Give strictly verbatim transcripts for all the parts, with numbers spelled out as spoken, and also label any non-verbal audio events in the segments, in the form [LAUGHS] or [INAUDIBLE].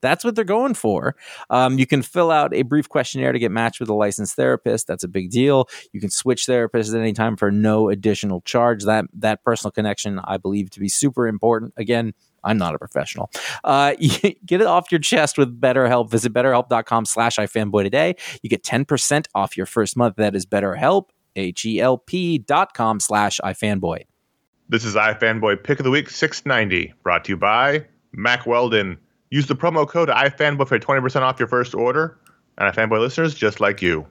That's what they're going for. Um, you can fill out a brief questionnaire to get matched with a licensed therapist. That's a big deal. You can switch therapists at any time for no additional charge. That that personal connection, I believe, to be super important. Again, I'm not a professional. Uh, get it off your chest with BetterHelp. Visit BetterHelp.com slash iFanboy today. You get ten percent off your first month. That is BetterHelp, H-E-L-P dot com slash iFanboy. This is iFanboy Pick of the Week six ninety, brought to you by Mack Weldon. Use the promo code iFanboy for twenty percent off your first order. And iFanboy listeners just like you.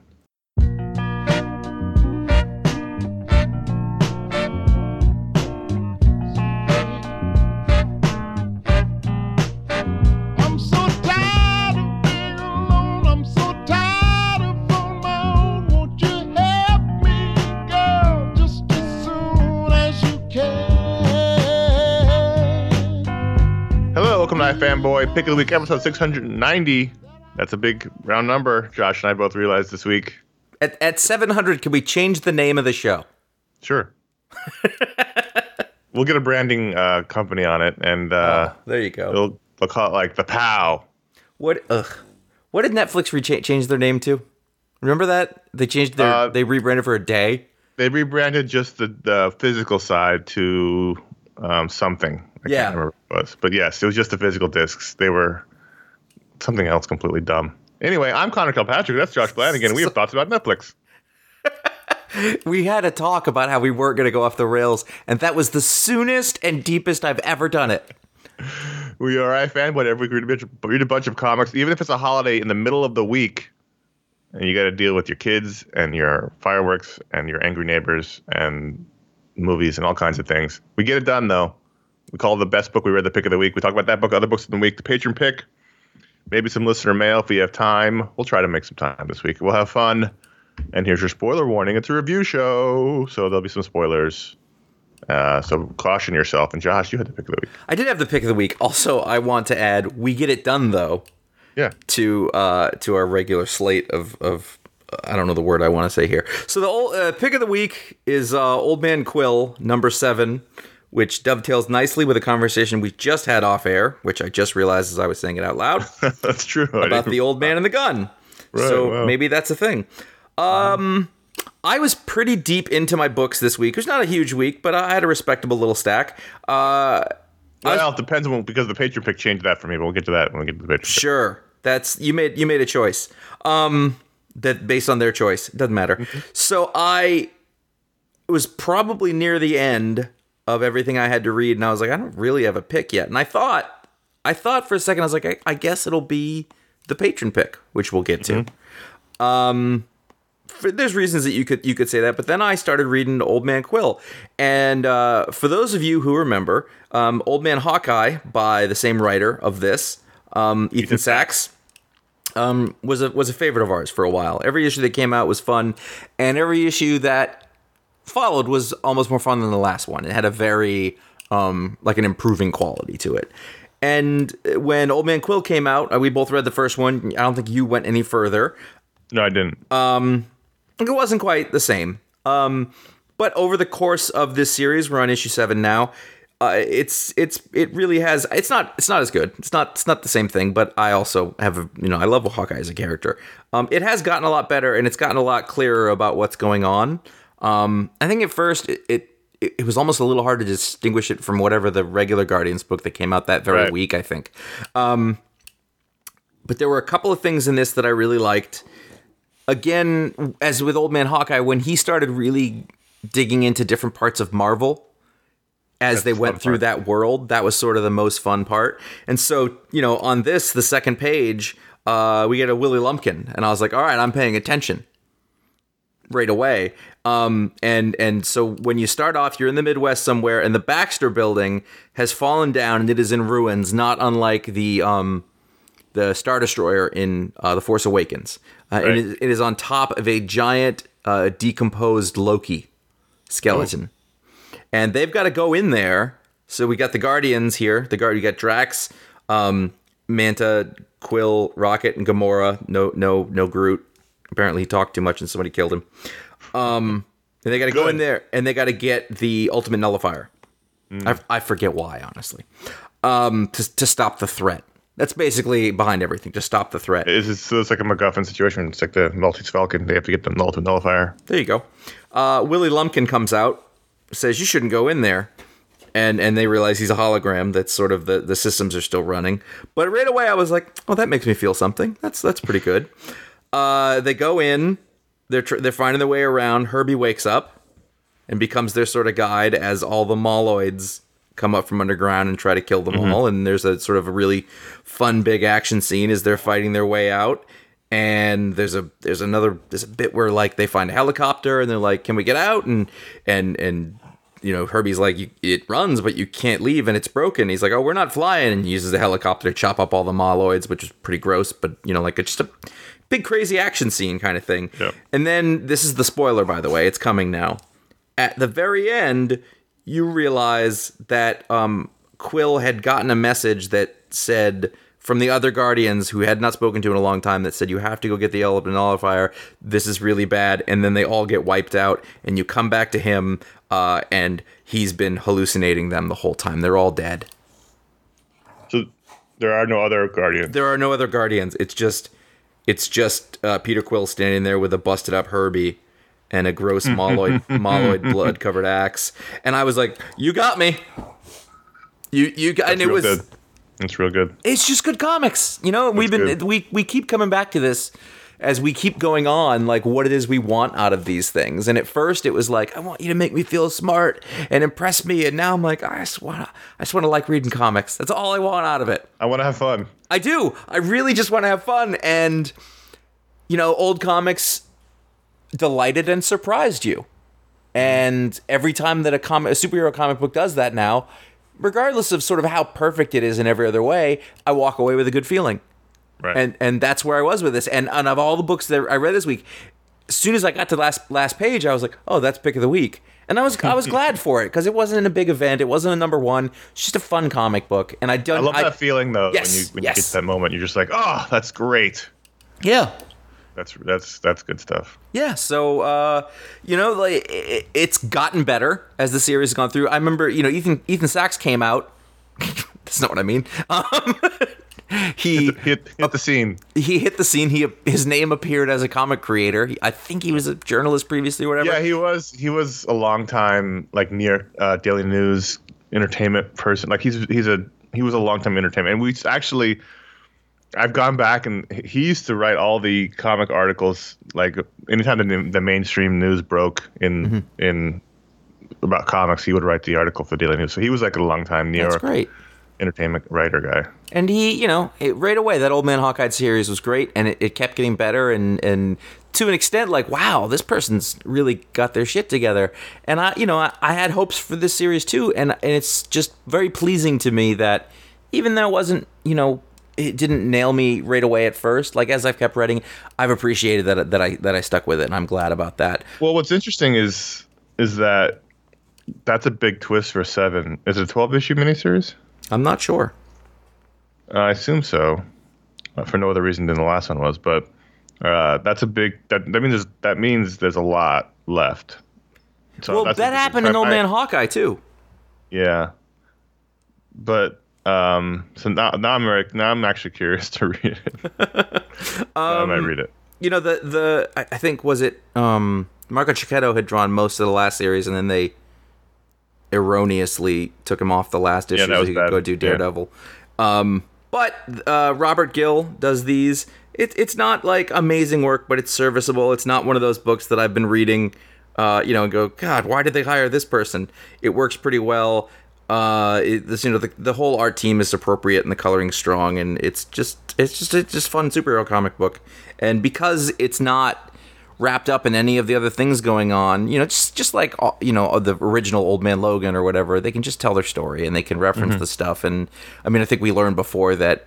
Fanboy Pick of the Week, episode six ninety. That's a big round number. Josh and I both realized this week. At, at seven hundred, can we change the name of the show? Sure. We'll get a branding uh, company on it, and uh, oh, there you go. They'll, they'll call it like the P O W. What? Ugh. What did Netflix re- change their name to? Remember that they changed their uh, they rebranded for a day. They rebranded just the, the physical side to um, something. I yeah. can't remember what it was. But yes, it was just the physical discs. They were something else completely dumb. Anyway, I'm Connor Kilpatrick. That's Josh Flanagan. We have thoughts about Netflix. We had a talk about how we weren't going to go off the rails, and that was the soonest and deepest I've ever done it. We are iFanboy every week. We read a bunch of comics, even if it's a holiday in the middle of the week, and you got to deal with your kids and your fireworks and your angry neighbors and movies and all kinds of things. We get it done, though. We call the best book we read the pick of the week. We talk about that book, other books of the week, the patron pick, maybe some listener mail if we have time. We'll try to make some time this week. We'll have fun. And here's your spoiler warning. It's a review show, so there'll be some spoilers. Uh, so caution yourself. And Josh, you had the pick of the week. I did have the pick of the week. Also, I want to add, we get it done, though. Yeah. To uh, to our regular slate of, of I don't know the word I want to say here. So the old, uh, pick of the week is uh, Old Man Quill, number seven, which dovetails nicely with a conversation we just had off air, which I just realized as I was saying it out loud. That's true. About the old man and the gun. Right, so wow. Maybe that's a thing. Um, I was pretty deep into my books this week. It was not a huge week, but I had a respectable little stack. Uh, well, was, it depends on, because the patron pick changed that for me, but we'll get to that when we get to the patron sure. pick. Sure. That's, you made, you made a choice. Um, that based on their choice. It doesn't matter. Mm-hmm. So I was probably near the end of everything I had to read, and I was like, I don't really have a pick yet. And I thought, I thought for a second, I was like, I, I guess it'll be the patron pick, which we'll get to. Mm-hmm. Um, for, there's reasons that you could you could say that, but then I started reading Old Man Quill, and uh, for those of you who remember, um, Old Man Hawkeye by the same writer of this, um, Ethan Sachs, um, was a was a favorite of ours for a while. Every issue that came out was fun, and every issue that followed was almost more fun than the last one. It had a very um, like an improving quality to it. And when Old Man Quill came out, we both read the first one. I don't think you went any further. No, I didn't. Um, it wasn't quite the same. Um, but over the course of this series, we're on issue seven now. Uh, it's it's it really has. It's not it's not as good. It's not it's not the same thing. But I also have a, you know I love Hawkeye as a character. Um, it has gotten a lot better, and it's gotten a lot clearer about what's going on. Um, I think at first it, it it was almost a little hard to distinguish it from whatever the regular Guardians book that came out that very right. week. I think. Um, but there were a couple of things in this that I really liked. Again, as with Old Man Hawkeye, when he started really digging into different parts of Marvel as That's they went through part. that world, that was sort of the most fun part. And so, you know, on this, the second page, uh, we get a Willie Lumpkin. And I was like, all right, I'm paying attention right away. Um, and, and so when you start off, you're in the Midwest somewhere, and the Baxter building has fallen down and it is in ruins, not unlike the... Um, the Star Destroyer in uh, The Force Awakens. Uh, right. And it, it is on top of a giant uh, decomposed Loki skeleton. Oh. And they've got to go in there. So we got the Guardians here. The guard, you got Drax, um, Manta, Quill, Rocket, and Gamora. No, no, no Groot. Apparently he talked too much and somebody killed him. Um, and they got to go in there and they got to get the Ultimate Nullifier. Mm. I, I forget why, honestly. Um, to, to stop the threat. That's basically behind everything, to stop the threat. It's, so it's like a MacGuffin situation. It's like the Maltese Falcon. They have to get the Ultimate Nullifier. There you go. Uh, Willie Lumpkin comes out, says, you shouldn't go in there. And and they realize he's a hologram. That's sort of the, the systems are still running. But right away I was like, oh, that makes me feel something. That's that's pretty good. uh, they go in. They're, tr- they're finding their way around. Herbie wakes up and becomes their sort of guide as all the Moloids come up from underground and try to kill them mm-hmm. all. And there's a sort of a really fun, big action scene as they're fighting their way out. And there's a, there's another, there's a bit where like they find a helicopter and they're like, can we get out? And, and, and, you know, Herbie's like, you, it runs, but you can't leave and it's broken. He's like, oh, we're not flying. And he uses the helicopter to chop up all the Moloids, which is pretty gross, but you know, like it's just a big, crazy action scene kind of thing. Yep. And then this is the spoiler, by the way, it's coming now. At the very end, you realize that um, Quill had gotten a message that said from the other Guardians who had not spoken to in a long time that said, you have to go get the Ultimate Nullifier. This is really bad. And then they all get wiped out and you come back to him uh, and he's been hallucinating them the whole time. They're all dead. So there are no other Guardians. There are no other Guardians. It's just it's just uh, Peter Quill standing there with a busted up Herbie and a gross Moloid, Moloid blood-covered axe. And I was like, you got me. You, you got, and it was... Good. It's real good. It's just good comics. You know, it's we've been, good. we we keep coming back to this as we keep going on, like, what it is we want out of these things. And at first, it was like, I want you to make me feel smart and impress me. And now I'm like, I just want to, I just want to like reading comics. That's all I want out of it. I want to have fun. I do. I really just want to have fun. And, you know, old comics delighted and surprised you, and every time that a comic, a superhero comic book does that now, regardless of sort of how perfect it is in every other way, I walk away with a good feeling, right? And and that's where I was with this. And and of all the books that I read this week, as soon as I got to the last last page, I was like, oh, that's pick of the week. And I was I was glad for it because it wasn't a big event. It wasn't a number one. It's just a fun comic book. And I don't. I love I, that feeling though. Yes, when you when yes. you get to that moment, you're just like, oh, that's great. Yeah. That's that's that's good stuff. Yeah. So uh, you know, like it, it's gotten better as the series has gone through. I remember, you know, Ethan Ethan Sachs came out. That's not what I mean. Um, he hit, the, hit, hit the scene. He hit the scene. He his name appeared as a comic creator. He, I think he was a journalist previously, or whatever. Yeah, he was. He was a long time like near uh, Daily News entertainment person. Like he's he's a he was a long time entertainment. And we actually, I've gone back and he used to write all the comic articles. Like anytime the the mainstream news broke in mm-hmm. in about comics, he would write the article for Daily News. So he was like a long time near. That's great. Entertainment writer guy. And he, you know, it, right away, that Old Man Hawkeye series was great, and it, it kept getting better, and, and to an extent, like, wow, this person's really got their shit together. And I, you know, I, I had hopes for this series too, and, and it's just very pleasing to me that even though it wasn't, you know, it didn't nail me right away at first, like as I've kept reading, I've appreciated that that I that I stuck with it, and I'm glad about that. Well, what's interesting is is that that's a big twist for Seven. Is it a twelve issue miniseries? I'm not sure. Uh, I assume so, uh, for no other reason than the last one was. But uh, that's a big. That, that means that means there's a lot left. So well, that's that happened in Old Man Hawkeye too. Yeah, but um, so now, now I'm now I'm actually curious to read it. um, I might read it. You know the the I think was it um, Marco Cicchetto had drawn most of the last series, and then they erroneously took him off the last issue, yeah, so he could bad. go do Daredevil. Yeah. Um, but uh, Robert Gill does these. It, it's not like amazing work, but it's serviceable. It's not one of those books that I've been reading, uh, you know, and go, God, why did they hire this person? It works pretty well. Uh, it, this, you know, the, the whole art team is appropriate and the coloring's strong, and it's just it's just it's just fun superhero comic book. And because it's not wrapped up in any of the other things going on, you know, just just like, you know, the original Old Man Logan or whatever, they can just tell their story and they can reference mm-hmm. the stuff. And I mean, I think we learned before that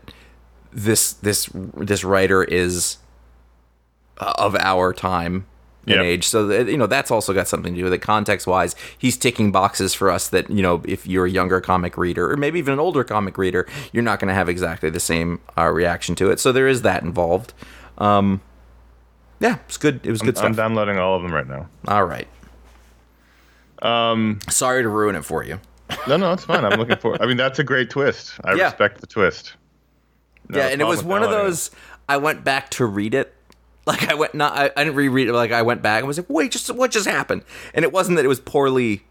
this this this writer is of our time and yep. age, so that, you know, that's also got something to do with it. Context wise, he's ticking boxes for us that, you know, if you're a younger comic reader or maybe even an older comic reader, you're not going to have exactly the same uh, reaction to it. So there is that involved. Um, Yeah, it's good. It was good I'm, stuff. I'm downloading all of them right now. All right. Um, Sorry to ruin it for you. No, no, it's fine. I'm looking for it. I mean, that's a great twist. I yeah. respect the twist. No yeah, and it was one of those. I went back to read it. Like I went not. I, I didn't reread it. Like I went back and was like, wait, just what just happened? And it wasn't that it was poorly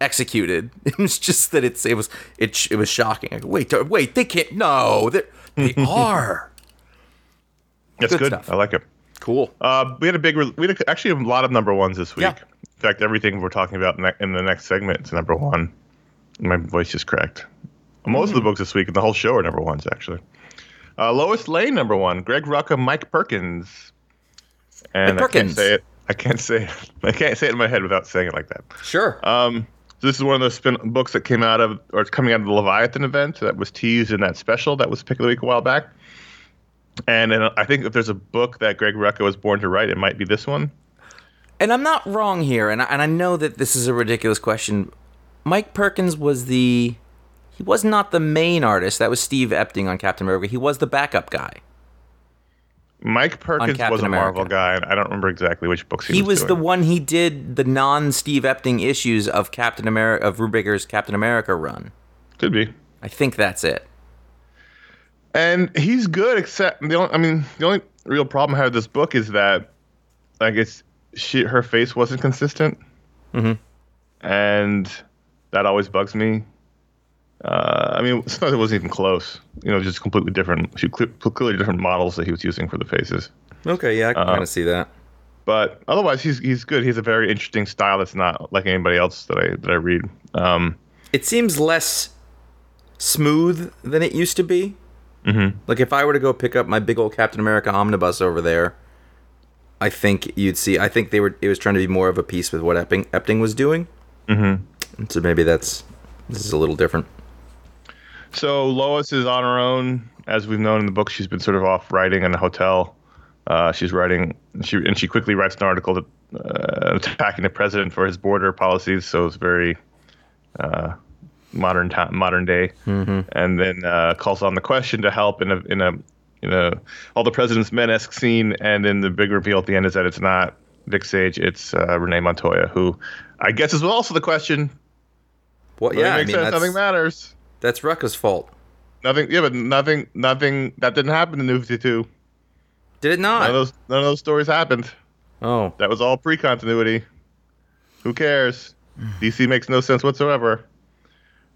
executed. It was just that it's it was it it was shocking. Like, wait, wait, they can't. No, they they are. That's good. good. Stuff. I like it. Cool. Uh, we had a big, we had a, actually a lot of number ones this week. Yeah. In fact, everything we're talking about ne- in the next segment is number one. My voice just cracked. Most mm-hmm. of the books this week and the whole show are number ones, actually. Uh, Lois Lane, number one. Greg Rucka, Mike Perkins. And Mike Perkins. I can't say it. I can't say it. I can't say it in my head without saying it like that. Sure. Um, so this is one of those spin- books that came out of, or it's coming out of the Leviathan event that was teased in that special that was pick of the week a while back. And, and I think if there's a book that Greg Rucka was born to write, it might be this one. And I'm not wrong here, and I, and I know that this is a ridiculous question. Mike Perkins was the... He was not the main artist. That was Steve Epting on Captain America. He was the backup guy. Mike Perkins was a Marvel guy, and I don't remember exactly which books he, he was doing. He was the one he did the non-Steve Epting issues of Captain America, of Rubiger's Captain America run. Could be. I think that's it. And he's good, except the only, I mean, the only real problem I have with this book is that, like, it's she her face wasn't consistent, mm-hmm. and that always bugs me. Uh, I mean, sometimes it wasn't even close. You know, just completely different. She clearly different models that he was using for the faces. Okay, yeah, I can uh, kind of see that. But otherwise, he's he's good. He's a very interesting style that's not like anybody else that I that I read. Um, it seems less smooth than it used to be. Mm-hmm. Like if I were to go pick up my big old Captain America omnibus over there, I think you'd see. I think they were. It was trying to be more of a piece with what Epting, Epting was doing. Mm-hmm. So maybe that's this is a little different. So Lois is on her own, as we've known in the book. She's been sort of off writing in a hotel, Uh, she's writing, she and she quickly writes an article that, uh, attacking the president for his border policies. So it's very uh, modern time, modern day. Mm-hmm. And then uh, calls on the question to help in a in a in a all the president's men-esque scene. And then the big reveal at the end is that it's not Vic Sage, it's uh, Renee Montoya, who I guess is also the question. Well, yeah, I mean, sense. Nothing matters. That's Rucka's fault. Nothing. Yeah, but nothing. Nothing that didn't happen in New fifty-two. Did it not? None of those, none of those stories happened. Oh, that was all pre-continuity. Who cares? D C makes no sense whatsoever.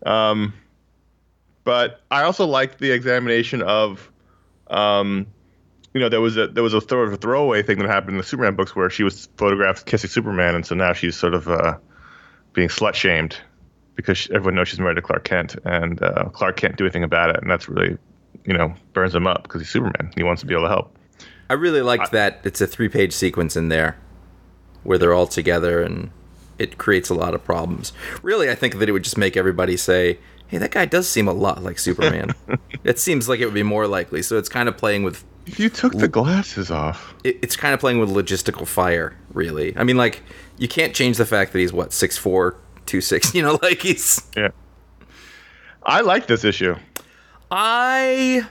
Um, but I also liked the examination of, um, you know, there was a there was a throw, throwaway thing that happened in the Superman books where she was photographed kissing Superman, and so now she's sort of uh, being slut shamed. Because everyone knows she's married to Clark Kent, and uh, Clark can't do anything about it, and that's really, you know, burns him up because he's Superman. He wants to be able to help. I really liked I, that it's a three-page sequence in there where they're all together, and it creates a lot of problems. Really, I think that it would just make everybody say, hey, that guy does seem a lot like Superman. It seems like it would be more likely, so it's kind of playing with... If you took the glasses off... It, it's kind of playing with logistical fire, really. I mean, like, you can't change the fact that he's, what, six foot four? two six, you know, like he's... Yeah. I like this issue. I...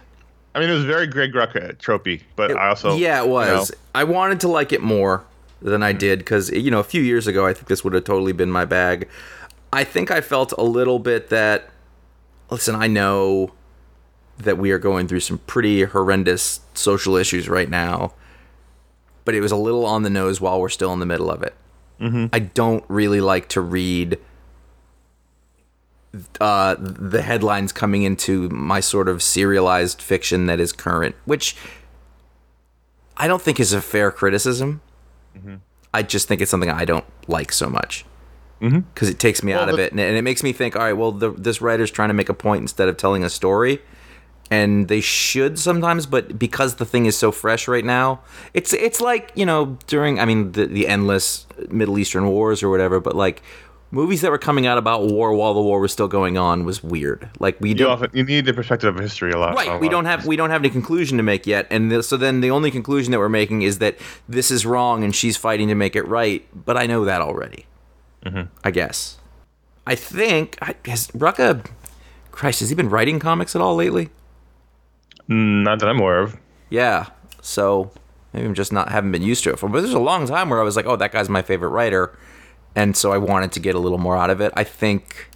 I mean, it was very Greg Rucka tropey, but it, I also... Yeah, it was. You know. I wanted to like it more than I did, because, you know, a few years ago, I think this would have totally been my bag. I think I felt a little bit that, listen, I know that we are going through some pretty horrendous social issues right now, but it was a little on the nose while we're still in the middle of it. Mm-hmm. I don't really like to read uh, the headlines coming into my sort of serialized fiction that is current, which I don't think is a fair criticism. Mm-hmm. I just think it's something I don't like so much because mm-hmm. it takes me well, out of it, and it makes me think, all right, well, the, this writer's trying to make a point instead of telling a story, and they should sometimes, but because the thing is so fresh right now, it's it's like, you know, during, I mean, the, the endless Middle Eastern wars or whatever, but like movies that were coming out about war while the war was still going on was weird. Like we do, you, you need the perspective of history a lot. Right. A we lot don't have we don't have any conclusion to make yet, and the, so then the only conclusion that we're making is that this is wrong and she's fighting to make it right. But I know that already. Mm-hmm. I guess. I think has Rucka, Christ, has he been writing comics at all lately? Not that I'm aware of. Yeah, so maybe I'm just not haven't been used to it. But there's a long time where I was like, oh, that guy's my favorite writer, and so I wanted to get a little more out of it. I think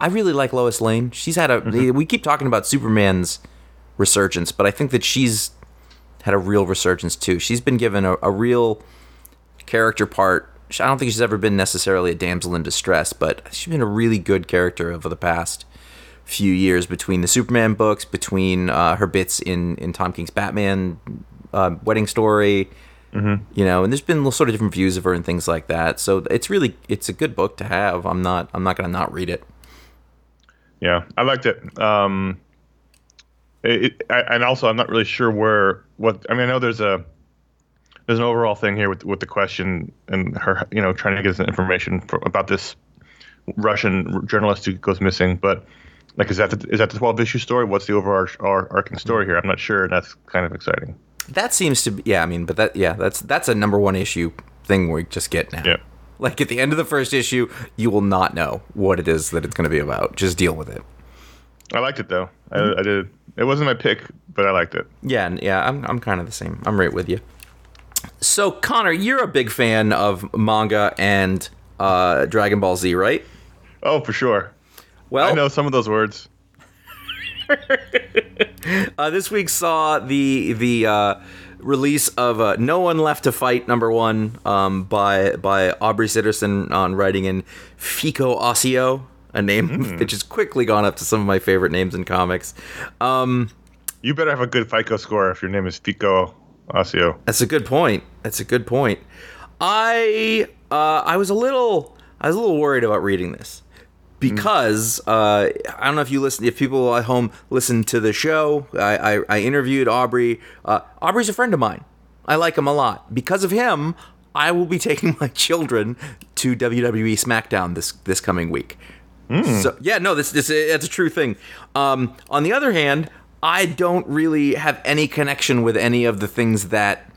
I really like Lois Lane. She's had a mm-hmm. we keep talking about Superman's resurgence, but I think that she's had a real resurgence too. She's been given a, a real character part. I don't think she's ever been necessarily a damsel in distress, but she's been a really good character over the past few years, between the Superman books, between uh, her bits in, in Tom King's Batman uh, Wedding Story, mm-hmm. you know, and there's been sort of different views of her and things like that. So it's really, it's a good book to have. I'm not, I'm not going to not read it. Yeah, I liked it. Um, it, it I, and also, I'm not really sure where what I mean. I know there's a there's an overall thing here with with the question and her, you know, trying to get some information for, about this Russian journalist who goes missing, but. Like, is that the, is that the twelve-issue story? What's the overarching story here? I'm not sure, and that's kind of exciting. That seems to be, yeah, I mean, but that, yeah, that's that's a number one issue thing we just get now. Yeah. Like, at the end of the first issue, you will not know what it is that it's going to be about. Just deal with it. I liked it, though. Mm-hmm. I, I did. It wasn't my pick, but I liked it. Yeah, yeah, I'm I'm kind of the same. I'm right with you. So, Connor, you're a big fan of manga and uh, Dragon Ball Z, right? Oh, for sure. Well, I know some of those words. uh, this week saw the the uh, release of uh, "No One Left to Fight" number one um, by by Aubrey Sitterson on writing in Fico Ossio, a name mm. which has quickly gone up to some of my favorite names in comics. Um, you better have a good FICO score if your name is Fico Ossio. That's a good point. That's a good point. I uh, I was a little I was a little worried about reading this. Because uh, I don't know if you listen, if people at home listen to the show, I, I, I interviewed Aubrey. Uh, Aubrey's a friend of mine. I like him a lot. Because of him, I will be taking my children to W W E SmackDown this this coming week. Mm. So yeah, no, this this that's a true thing. Um, on the other hand, I don't really have any connection with any of the things that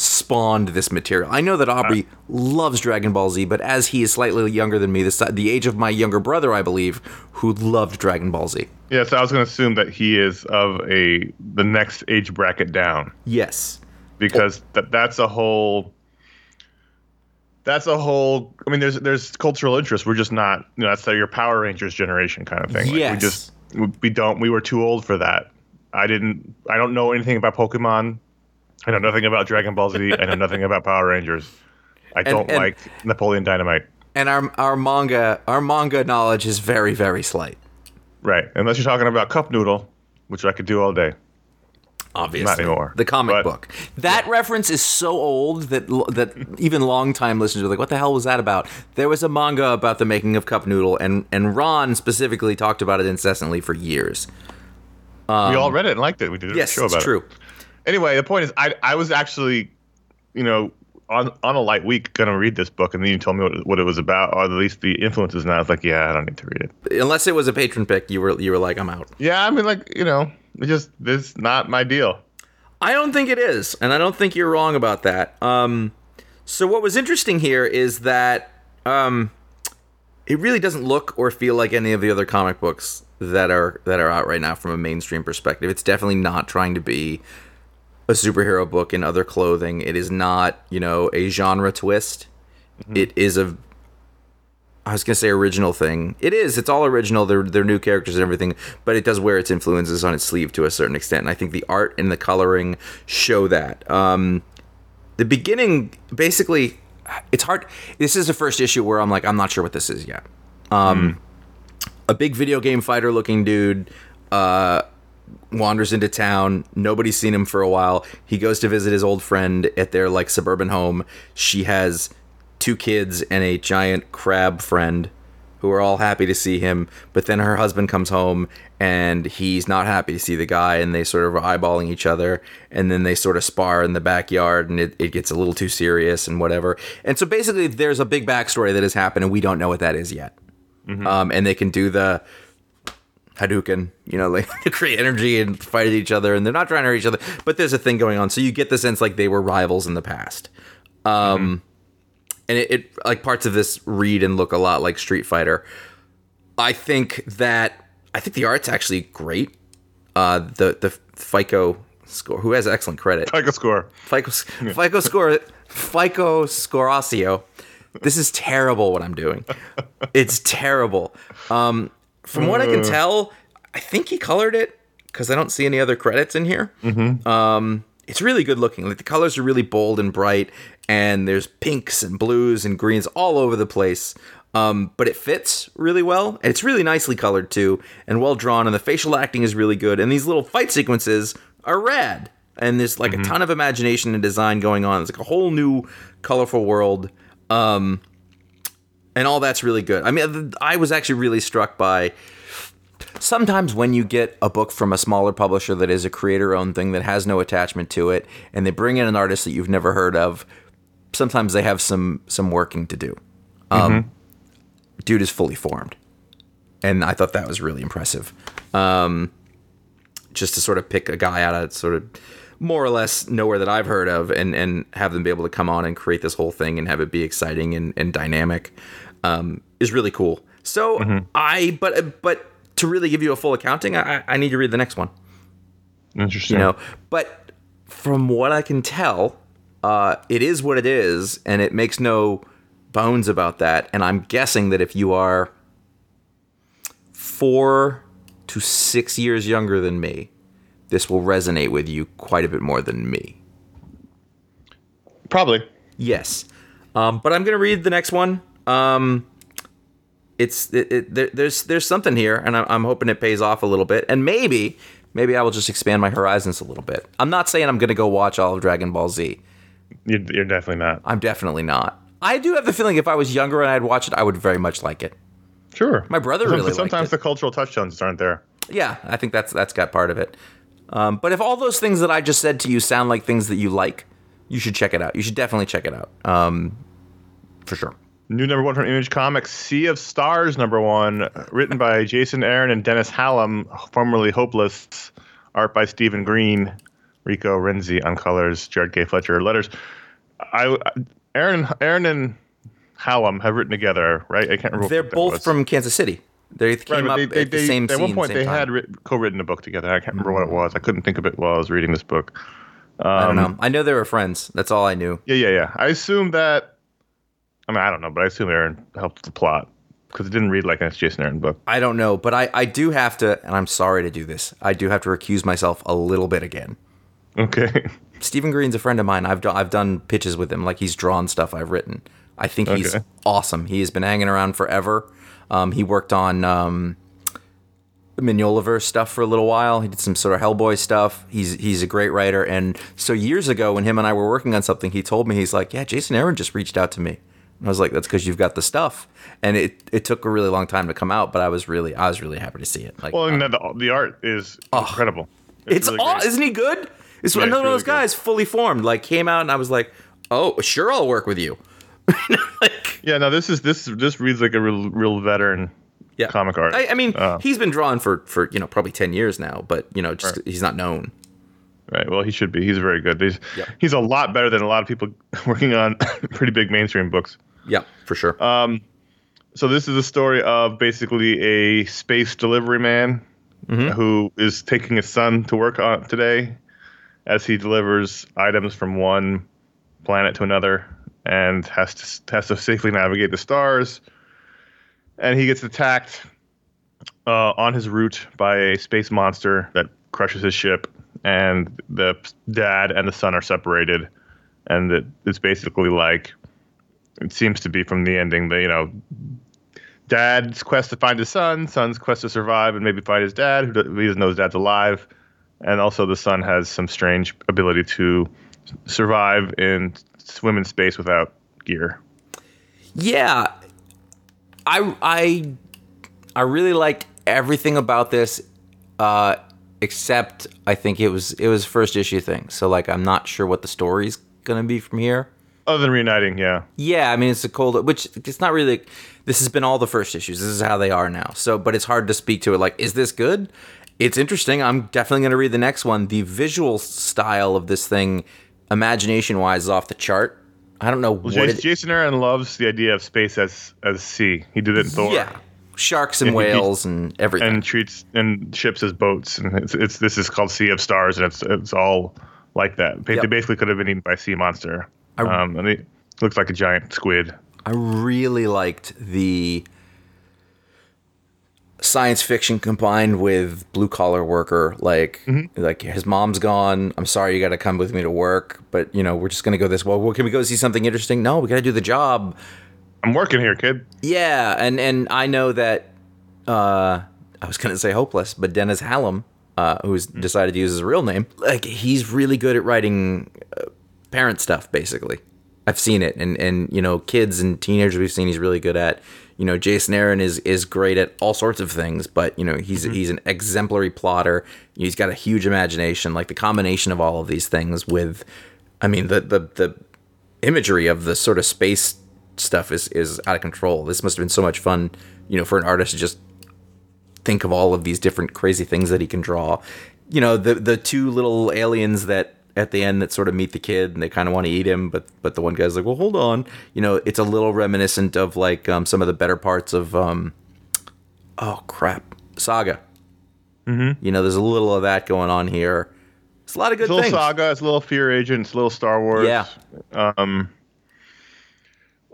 spawned this material. I know that Aubrey uh, loves Dragon Ball Z, but as he is slightly younger than me, this, the age of my younger brother, I believe, who loved Dragon Ball Z. Yeah, so I was going to assume that he is of a the next age bracket down. Yes. Because oh. th- that's a whole... That's a whole. I mean, there's there's cultural interest. We're just not. You know, that's like your Power Rangers generation kind of thing. Yes. Like we just we don't. We were too old for that. I didn't. I don't know anything about Pokemon. I know nothing about Dragon Ball Z. I know nothing about Power Rangers. I and, don't and, like Napoleon Dynamite. And our our manga our manga knowledge is very very slight. Right, unless you're talking about Cup Noodle, which I could do all day. Obviously, not anymore. The comic but, book. That yeah. reference is so old that that even long-time listeners are like, "What the hell was that about?" There was a manga about the making of Cup Noodle, and and Ron specifically talked about it incessantly for years. Um, we all read it and liked it. We did a yes, show about it's true. it. Anyway, the point is, I I was actually, you know, on on a light week going to read this book, and then you told me what, what it was about, or at least the influences. And I was like, "Yeah, I don't need to read it." Unless it was a patron pick, you were you were like, "I'm out." Yeah, I mean, like you know. It just this not my deal. I don't think it is, and I don't think you're wrong about that. Um, so what was interesting here is that um, it really doesn't look or feel like any of the other comic books that are that are out right now from a mainstream perspective. It's definitely not trying to be a superhero book in other clothing. It is not, you know, a genre twist. Mm-hmm. It is a I was going to say original thing. It is. It's all original. They're, they're new characters and everything, but it does wear its influences on its sleeve to a certain extent. And I think the art and the coloring show that. Um, the beginning, basically, it's hard. This is the first issue where I'm like, I'm not sure what this is yet. Um, mm. A big video game fighter looking dude uh, wanders into town. Nobody's seen him for a while. He goes to visit his old friend at their like suburban home. She has two kids and a giant crab friend who are all happy to see him, but then her husband comes home and he's not happy to see the guy, and they sort of are eyeballing each other, and then they sort of spar in the backyard, and it, it gets a little too serious and whatever. And so basically there's a big backstory that has happened, and we don't know what that is yet. Mm-hmm. Um, and they can do the Hadouken, you know, like to create energy and fight at each other, and they're not trying to hurt each other, but there's a thing going on. So you get the sense like they were rivals in the past. Um, mm-hmm. And it, it like parts of this read and look a lot like Street Fighter. I think that I think the art's actually great. Uh, the the Fico score, who has excellent credit. Fico score. Fico Fico score. Fico score Ossio. This is terrible. What I'm doing, it's terrible. Um, from what I can tell, I think he colored it because I don't see any other credits in here. Mm-hmm. Um, it's really good looking. Like the colors are really bold and bright. And there's pinks and blues and greens all over the place. Um, but it fits really well. And it's really nicely colored, too, and well drawn. And the facial acting is really good. And these little fight sequences are rad. And there's, like, mm-hmm. a ton of imagination and design going on. It's like a whole new colorful world. Um, and all that's really good. I mean, I was actually really struck by... Sometimes when you get a book from a smaller publisher that is a creator-owned thing that has no attachment to it, and they bring in an artist that you've never heard of... Sometimes they have some some working to do. Um, mm-hmm. Dude is fully formed. And I thought that was really impressive. Um, just to sort of pick a guy out of sort of more or less nowhere that I've heard of and, and have them be able to come on and create this whole thing and have it be exciting and, and dynamic um, is really cool. So mm-hmm. I but but to really give you a full accounting, I, I need to read the next one. Interesting. You know, but from what I can tell... Uh, it is what it is, and it makes no bones about that. And I'm guessing that if you are four to six years younger than me, this will resonate with you quite a bit more than me. Probably. Yes. Um, but I'm going to read the next one. Um, it's it, it, there, there's there's something here, and I'm, I'm hoping it pays off a little bit. And maybe, maybe I will just expand my horizons a little bit. I'm not saying I'm going to go watch all of Dragon Ball Z. You're, you're definitely not. I'm definitely not. I do have the feeling if I was younger and I'd watch it, I would very much like it. Sure. My brother really liked it. Sometimes the cultural touchstones aren't there. Yeah, I think that's that's got part of it. Um, but if all those things that I just said to you sound like things that you like, you should check it out. You should definitely check it out. Um, for sure. New number one from Image Comics, Sea of Stars number one, written by Jason Aaron and Dennis Hallam, formerly Hopeless, art by Stephen Green. Rico Renzi on colors, Jared K. Fletcher letters. I Aaron Aaron and Hallam have written together, right? I can't remember. They're both from Kansas City. They came right, up they, they, at the they, same time. At one point, they time. had written, co-written a book together. I can't remember mm-hmm. what it was. I couldn't think of it while I was reading this book. Um, I don't know. I know they were friends. That's all I knew. Yeah, yeah, yeah. I assume that. I mean, I don't know, but I assume Aaron helped the plot because it didn't read like a Jason Aaron book. I don't know, but I, I do have to, and I'm sorry to do this, I do have to recuse myself a little bit again. Okay. Stephen Green's a friend of mine. I've do, I've done pitches with him. Like, he's drawn stuff I've written. I think okay. he's awesome. He has been hanging around forever. Um, he worked on um, the Mignolaverse stuff for a little while. He did some sort of Hellboy stuff. He's he's a great writer. And so years ago when him and I were working on something, he told me, he's like, yeah, Jason Aaron just reached out to me. And I was like, that's because you've got the stuff. And it, it took a really long time to come out, but I was really I was really happy to see it. Like, well, and um, the, the art is oh, incredible. It's, it's really all, isn't he good? It's yeah, another it's really one of those guys good. fully formed, like came out and I was like, oh, sure, I'll work with you. Like, yeah, no, this is this this reads like a real, real veteran yeah. comic art. I, I mean, uh, he's been drawing for, for you know probably ten years now, but you know, just right. he's not known. Right. Well, he should be. He's very good. He's yep. he's a lot better than a lot of people working on pretty big mainstream books. Yeah, for sure. Um, so this is a story of basically a space delivery man mm-hmm. who is taking his son to work on today as he delivers items from one planet to another. And has to has to safely navigate the stars. And he gets attacked uh, on his route by a space monster that crushes his ship. And the dad and the son are separated. And it, it's basically like, it seems to be from the ending, that, you know, dad's quest to find his son, son's quest to survive and maybe find his dad, who doesn't know his dad's alive. And also the son has some strange ability to survive in swim in space without gear. Yeah, I I I really liked everything about this, uh, except I think it was it was first issue thing. So like, I'm not sure what the story's gonna be from here. Other than reuniting, yeah. Yeah, I mean it's a cold, which it's not really. This has been all the first issues. This is how they are now. So, but it's hard to speak to it. Like, is this good? It's interesting. I'm definitely gonna read the next one. The visual style of this thing, imagination-wise, is off the chart. I don't know well, what Jason, it, Jason Aaron loves the idea of space as as sea. He did it in Thor. Yeah, sharks and, and whales he, and everything. And treats and ships as boats. And it's, it's this is called Sea of Stars, and it's it's all like that. They yep. basically could have been eaten by a sea monster. I, um, and it looks like a giant squid. I really liked the science fiction combined with blue collar worker, like mm-hmm. like his mom's gone. I'm sorry, you got to come with me to work, but you know we're just gonna go this. Well, can we go see something interesting? No, we gotta do the job. I'm working here, kid. Yeah, and and I know that uh, I was gonna say hopeless, but Dennis Hallam, uh, who's mm-hmm. decided to use his real name, like he's really good at writing uh, parent stuff. Basically, I've seen it, and and you know kids and teenagers we've seen, he's really good at. You know, Jason Aaron is is great at all sorts of things, but, you know, he's mm-hmm. he's an exemplary plotter. He's got a huge imagination. Like, the combination of all of these things with, I mean, the the, the imagery of the sort of space stuff is, is out of control. This must have been so much fun, you know, for an artist to just think of all of these different crazy things that he can draw. You know, the the two little aliens that, at the end that sort of meet the kid and they kind of want to eat him. But, but the one guy's like, well, hold on. You know, it's a little reminiscent of like um, some of the better parts of, um, oh crap, Saga. Mm-hmm. You know, there's a little of that going on here. It's a lot of good it's things. It's a little Saga. It's a little Fear Agent. It's a little Star Wars. Yeah. Um,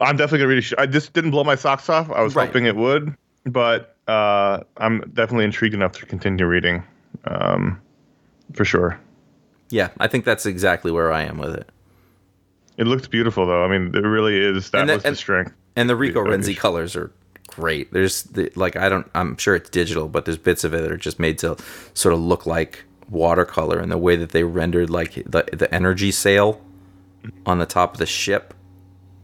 I'm definitely going to read it. Sh- I just didn't blow my socks off. I was right. hoping it would, but uh, I'm definitely intrigued enough to continue reading um, for sure. Yeah, I think that's exactly where I am with it. It looks beautiful, though. I mean, it really is. That the, was and, the strength. And the Rico Renzi colors are great. There's the, like I don't. I'm sure it's digital, but there's bits of it that are just made to sort of look like watercolor. And the way that they rendered like the the energy sail on the top of the ship.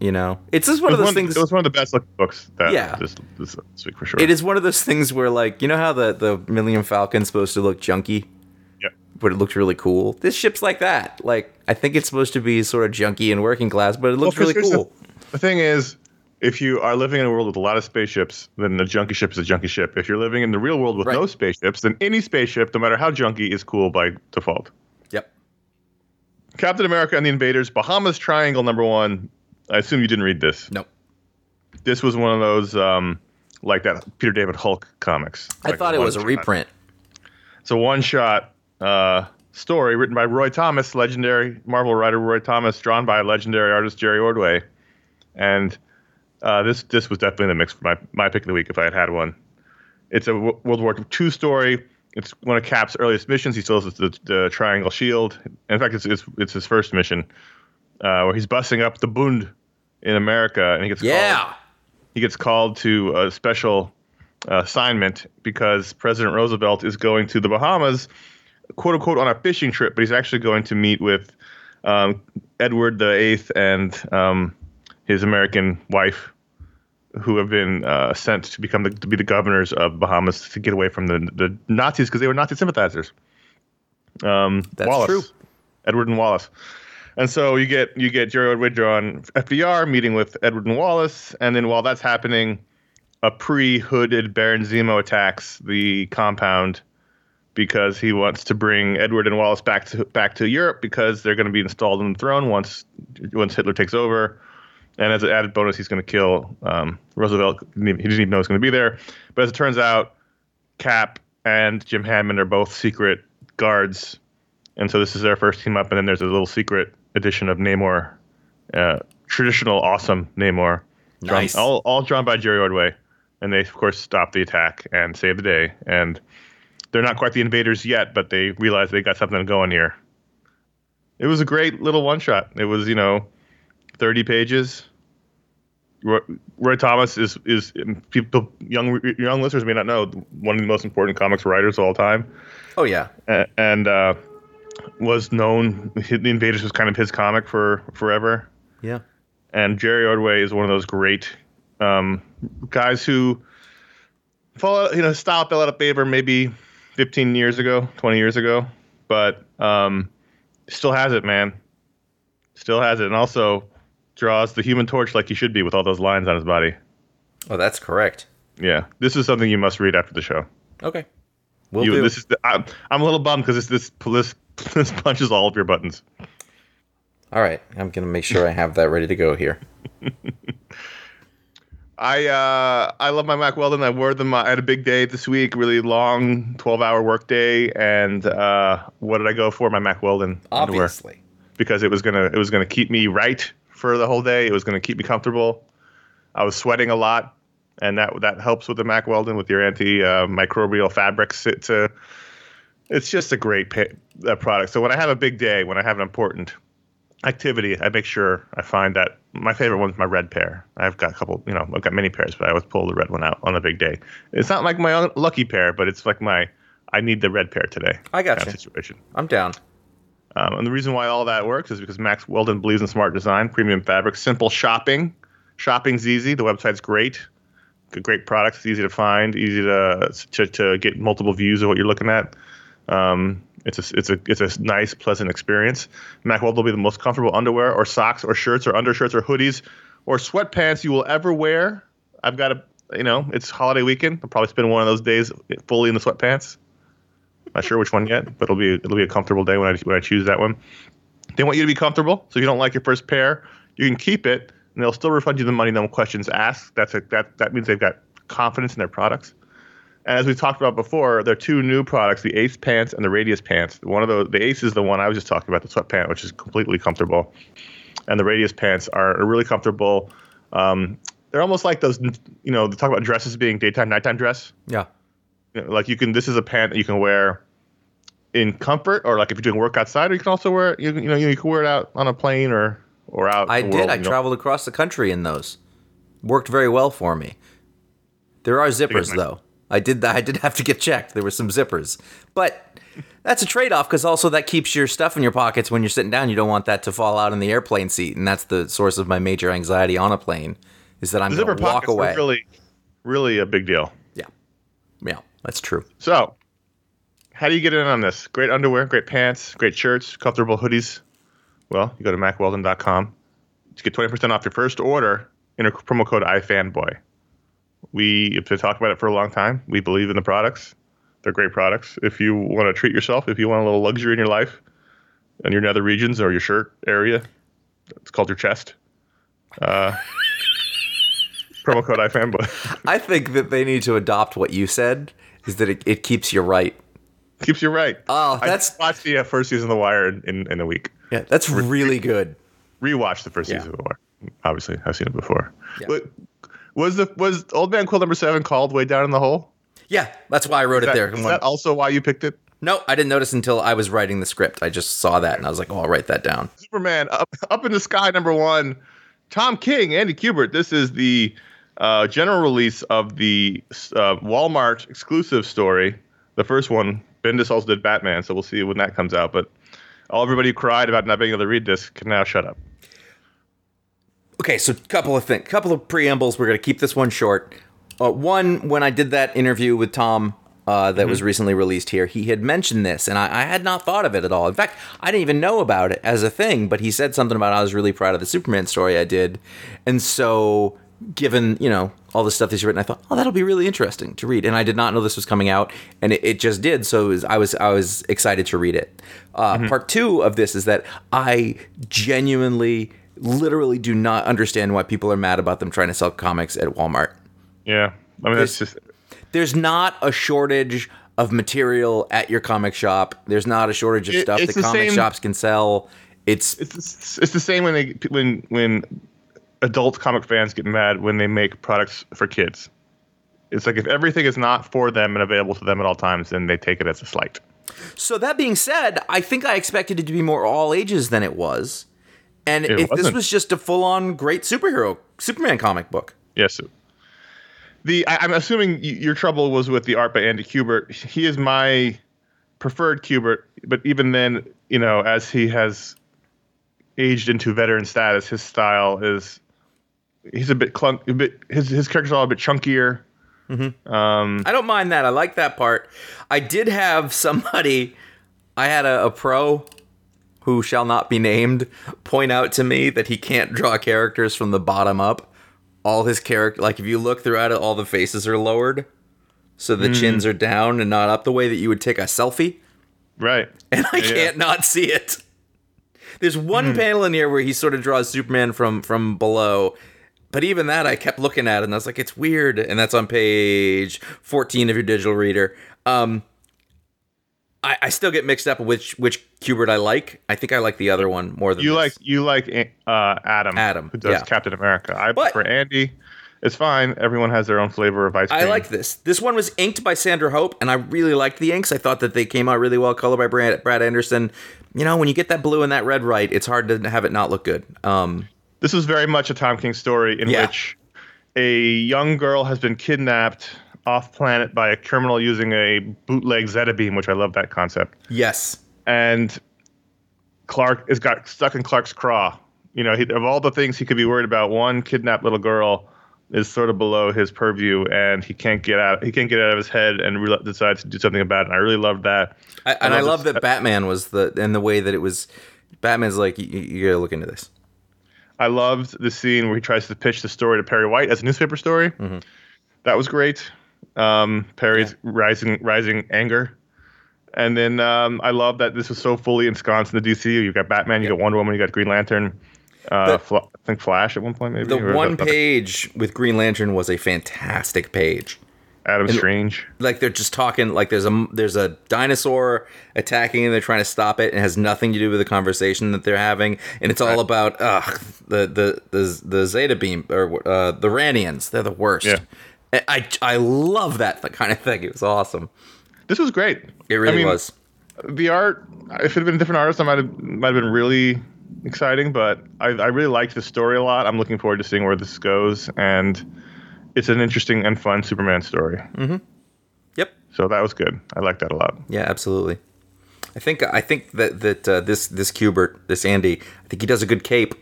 You know, it's just one it of those one, things. It was one of the best looking books that yeah. this, this week for sure. It is one of those things where, like, you know how the the Millennium Falcon's supposed to look junky. But it looks really cool. This ship's like that. Like, I think it's supposed to be sort of junky and working class, but it looks well, really cool. The, the thing is, if you are living in a world with a lot of spaceships, then the junky ship is a junky ship. If you're living in the real world with right. no spaceships, then any spaceship, no matter how junky, is cool by default. Yep. Captain America and the Invaders, Bahamas Triangle, number one. I assume you didn't read this. Nope. This was one of those, um, like that Peter David Hulk comics. I like thought it was a shot. reprint. It's a one-shot uh, story written by Roy Thomas, legendary Marvel writer Roy Thomas, drawn by legendary artist Jerry Ordway. And uh, this this was definitely in the mix for my, my pick of the week if I had had one. It's a w- World War Two story. It's one of Cap's earliest missions. He still has the, the Triangle Shield. In fact, it's it's, it's his first mission uh, where he's busting up the Bund in America, and he gets yeah. called. He gets called to a special uh, assignment because President Roosevelt is going to the Bahamas, quote unquote, on a fishing trip, but he's actually going to meet with um, Edward the Eighth and um, his American wife, who have been uh, sent to become the, to be the governors of Bahamas to get away from the the Nazis because they were Nazi sympathizers. Um, That's Wallace, true. Edward and Wallace, and so you get you get Jerry Ordway drawn F D R meeting with Edward and Wallace, and then while that's happening, a pre-hooded Baron Zemo attacks the compound because he wants to bring Edward and Wallace back to back to Europe because they're going to be installed on the throne once once Hitler takes over. And as an added bonus, he's going to kill um, Roosevelt. He didn't even know he was going to be there. But as it turns out, Cap and Jim Hammond are both secret guards. And so this is their first team up. And then there's a little secret edition of Namor, uh, traditional awesome Namor. Nice. Drawn, all, all drawn by Jerry Ordway. And they, of course, stop the attack and save the day. And they're not quite the invaders yet, but they realize they got something going here. It was a great little one-shot. It was, you know... thirty pages. Roy, Roy Thomas is is people young young listeners may not know one of the most important comics writers of all time. Oh yeah, and, and uh, was known. The Invaders was kind of his comic for forever. Yeah, and Jerry Ordway is one of those great um, guys who fall you know style fell out of favor maybe fifteen years ago, twenty years ago, but um, still has it, man. Still has it, and also. Draws the Human Torch like he should be with all those lines on his body. Oh, that's correct. Yeah, this is something you must read after the show. Okay, we'll you, do. This is the, I, I'm a little bummed because this this this punches all of your buttons. All right, I'm gonna make sure I have that ready to go here. I uh, I love my Mack Weldon. I wore them. I had a big day this week, really long twelve hour work day, and uh, what did I go for? My Mack Weldon underwear. Obviously, because it was gonna it was gonna keep me right. For the whole day, it was going to keep me comfortable. I was sweating a lot, and that that helps with the Mack Weldon with your antimicrobial uh, fabrics. It's a, it's just a great pay, uh, product. So when I have a big day, when I have an important activity, I make sure I find that my favorite one's my red pair. I've got a couple, you know, I've got many pairs, but I always pull the red one out on a big day. It's not like my lucky pair, but it's like my I need the red pair today. I got you. Situation. I'm down. Um, and the reason why all that works is because Mack Weldon believes in smart design, premium fabric, simple shopping. Shopping's easy. The website's great. Great products. It's easy to find. Easy to to, to get multiple views of what you're looking at. Um, it's a it's a it's a nice, pleasant experience. Mack Weldon will be the most comfortable underwear, or socks, or shirts, or undershirts, or hoodies, or sweatpants you will ever wear. I've got a you know it's holiday weekend. I'll probably spend one of those days fully in the sweatpants. Not sure which one yet, but it'll be it'll be a comfortable day when I when I choose that one. They want you to be comfortable, so if you don't like your first pair, you can keep it, and they'll still refund you the money, no questions asked. That's a, that that means they've got confidence in their products. And as we talked about before, there are two new products: the Ace pants and the Radius pants. One of the the Ace is the one I was just talking about, the sweatpant, which is completely comfortable, and the Radius pants are really comfortable. Um, they're almost like those, you know, they talk about dresses being daytime, nighttime dress. Yeah. Like you can, this is a pant that you can wear in comfort, or like if you're doing work outside, or you can also wear it, you, you know, you can wear it out on a plane or, or out. I did. World, I traveled know. across the country in those. Worked very well for me. There are zippers though. I did that. I did have to get checked. There were some zippers, but that's a trade-off because also that keeps your stuff in your pockets when you're sitting down. You don't want that to fall out in the airplane seat, and that's the source of my major anxiety on a plane is that I'm going to walk away. Really, really a big deal. Yeah. Yeah. That's true. So, how do you get in on this? Great underwear, great pants, great shirts, comfortable hoodies. Well, you go to mack weldon dot com to get twenty percent off your first order in a promo code iFanboy. We have been talking about it for a long time. We believe in the products. They're great products. If you want to treat yourself, if you want a little luxury in your life, and your nether regions or your shirt area. It's called your chest. Uh, promo code iFanboy. I think that they need to adopt what you said, is that it, it keeps you right. Keeps you right. Oh, that's I watched the uh, first season of The Wire in, in, in a week. Yeah, that's Re- really good. Rewatched the first yeah. season of The Wire. Obviously, I've seen it before. Yeah. But was the was Old Man Quill number seven called Way Down in the Hole? Yeah, that's why I wrote that, it there. Is that also why you picked it? No, I didn't notice until I was writing the script. I just saw that and I was like, oh, I'll write that down. Superman, Up, up in the Sky, number one. Tom King, Andy Kubert. This is the uh, general release of the uh, Walmart exclusive story. The first one. Bendis also did Batman, so we'll see when that comes out. But all everybody who cried about not being able to read this can now shut up. Okay, so couple of things, couple of preambles. We're going to keep this one short. Uh, one, when I did that interview with Tom uh, that mm-hmm. was recently released here, he had mentioned this, and I, I had not thought of it at all. In fact, I didn't even know about it as a thing, but he said something about I was really proud of the Superman story I did. And so given, you know, all the stuff that she's written, I thought, oh, that'll be really interesting to read. And I did not know this was coming out, and it, it just did. So it was, I was I was excited to read it. Uh, mm-hmm. Part two of this is that I genuinely, literally do not understand why people are mad about them trying to sell comics at Walmart. Yeah. I mean, there's, that's just... There's not a shortage of material at your comic shop. There's not a shortage of it, stuff that comic same... shops can sell. It's It's, it's the same when they when when... adult comic fans get mad when they make products for kids. It's like if everything is not for them and available to them at all times, then they take it as a slight. So that being said, I think I expected it to be more all ages than it was. And it if wasn't. This was just a full-on great superhero, Superman comic book. Yes. The I, I'm assuming your trouble was with the art by Andy Kubert. He is my preferred Kubert, but even then, you know, as he has aged into veteran status, his style is... He's a bit clunk, a bit his his characters are all a bit chunkier. Mm-hmm. Um, I don't mind that. I like that part. I did have somebody. I had a, a pro who shall not be named point out to me that he can't draw characters from the bottom up. All his character, like if you look throughout it, all the faces are lowered, so the mm. chins are down and not up the way that you would take a selfie. Right. And I yeah. can't not see it. There's one mm. panel in here where he sort of draws Superman from from below. But even that, I kept looking at it, and I was like, it's weird. And that's on page fourteen of your digital reader. Um, I, I still get mixed up which which Kubert I like. I think I like the other one more than you this. like. You like uh, Adam, Adam, who does yeah. Captain America. I but, prefer Andy. It's fine. Everyone has their own flavor of ice cream. I like this. This one was inked by Sandra Hope, and I really liked the inks. I thought that they came out really well, colored by Brad, Brad Anderson. You know, when you get that blue and that red right, it's hard to have it not look good. Um This is very much a Tom King story in yeah. which a young girl has been kidnapped off-planet by a criminal using a bootleg Zeta beam, which I love that concept. Yes. And Clark has got stuck in Clark's craw. You know, he, of all the things he could be worried about, one kidnapped little girl is sort of below his purview, and he can't get out. He can't get out of his head, and re- decides to do something about it. And I really loved that. I, and I, I love that I, Batman was the and the way that it was. Batman's like, you, you gotta look into this. I loved the scene where he tries to pitch the story to Perry White as a newspaper story. Mm-hmm. That was great. Um, Perry's yeah. rising rising anger. And then um, I love that this was so fully ensconced in the D C U. You've got Batman, you've yeah. got Wonder Woman, you got Green Lantern. Uh, Fl- I think Flash at one point maybe. The one page with Green Lantern was a fantastic page. Adam and, Strange. Like they're just talking like there's a, there's a dinosaur attacking and they're trying to stop it. It has nothing to do with the conversation that they're having. And it's all about ugh, the, the the the Zeta beam or uh, the Ranians. They're the worst. Yeah. I, I love that kind of thing. It was awesome. This was great. It really I mean, was. The art, if it had been a different artist, I might have, might have been really exciting. But I, I really liked the story a lot. I'm looking forward to seeing where this goes. And... it's an interesting and fun Superman story. Mm-hmm. Yep. So that was good. I liked that a lot. Yeah, absolutely. I think I think that that uh, this this Kubert, this Andy, I think he does a good cape.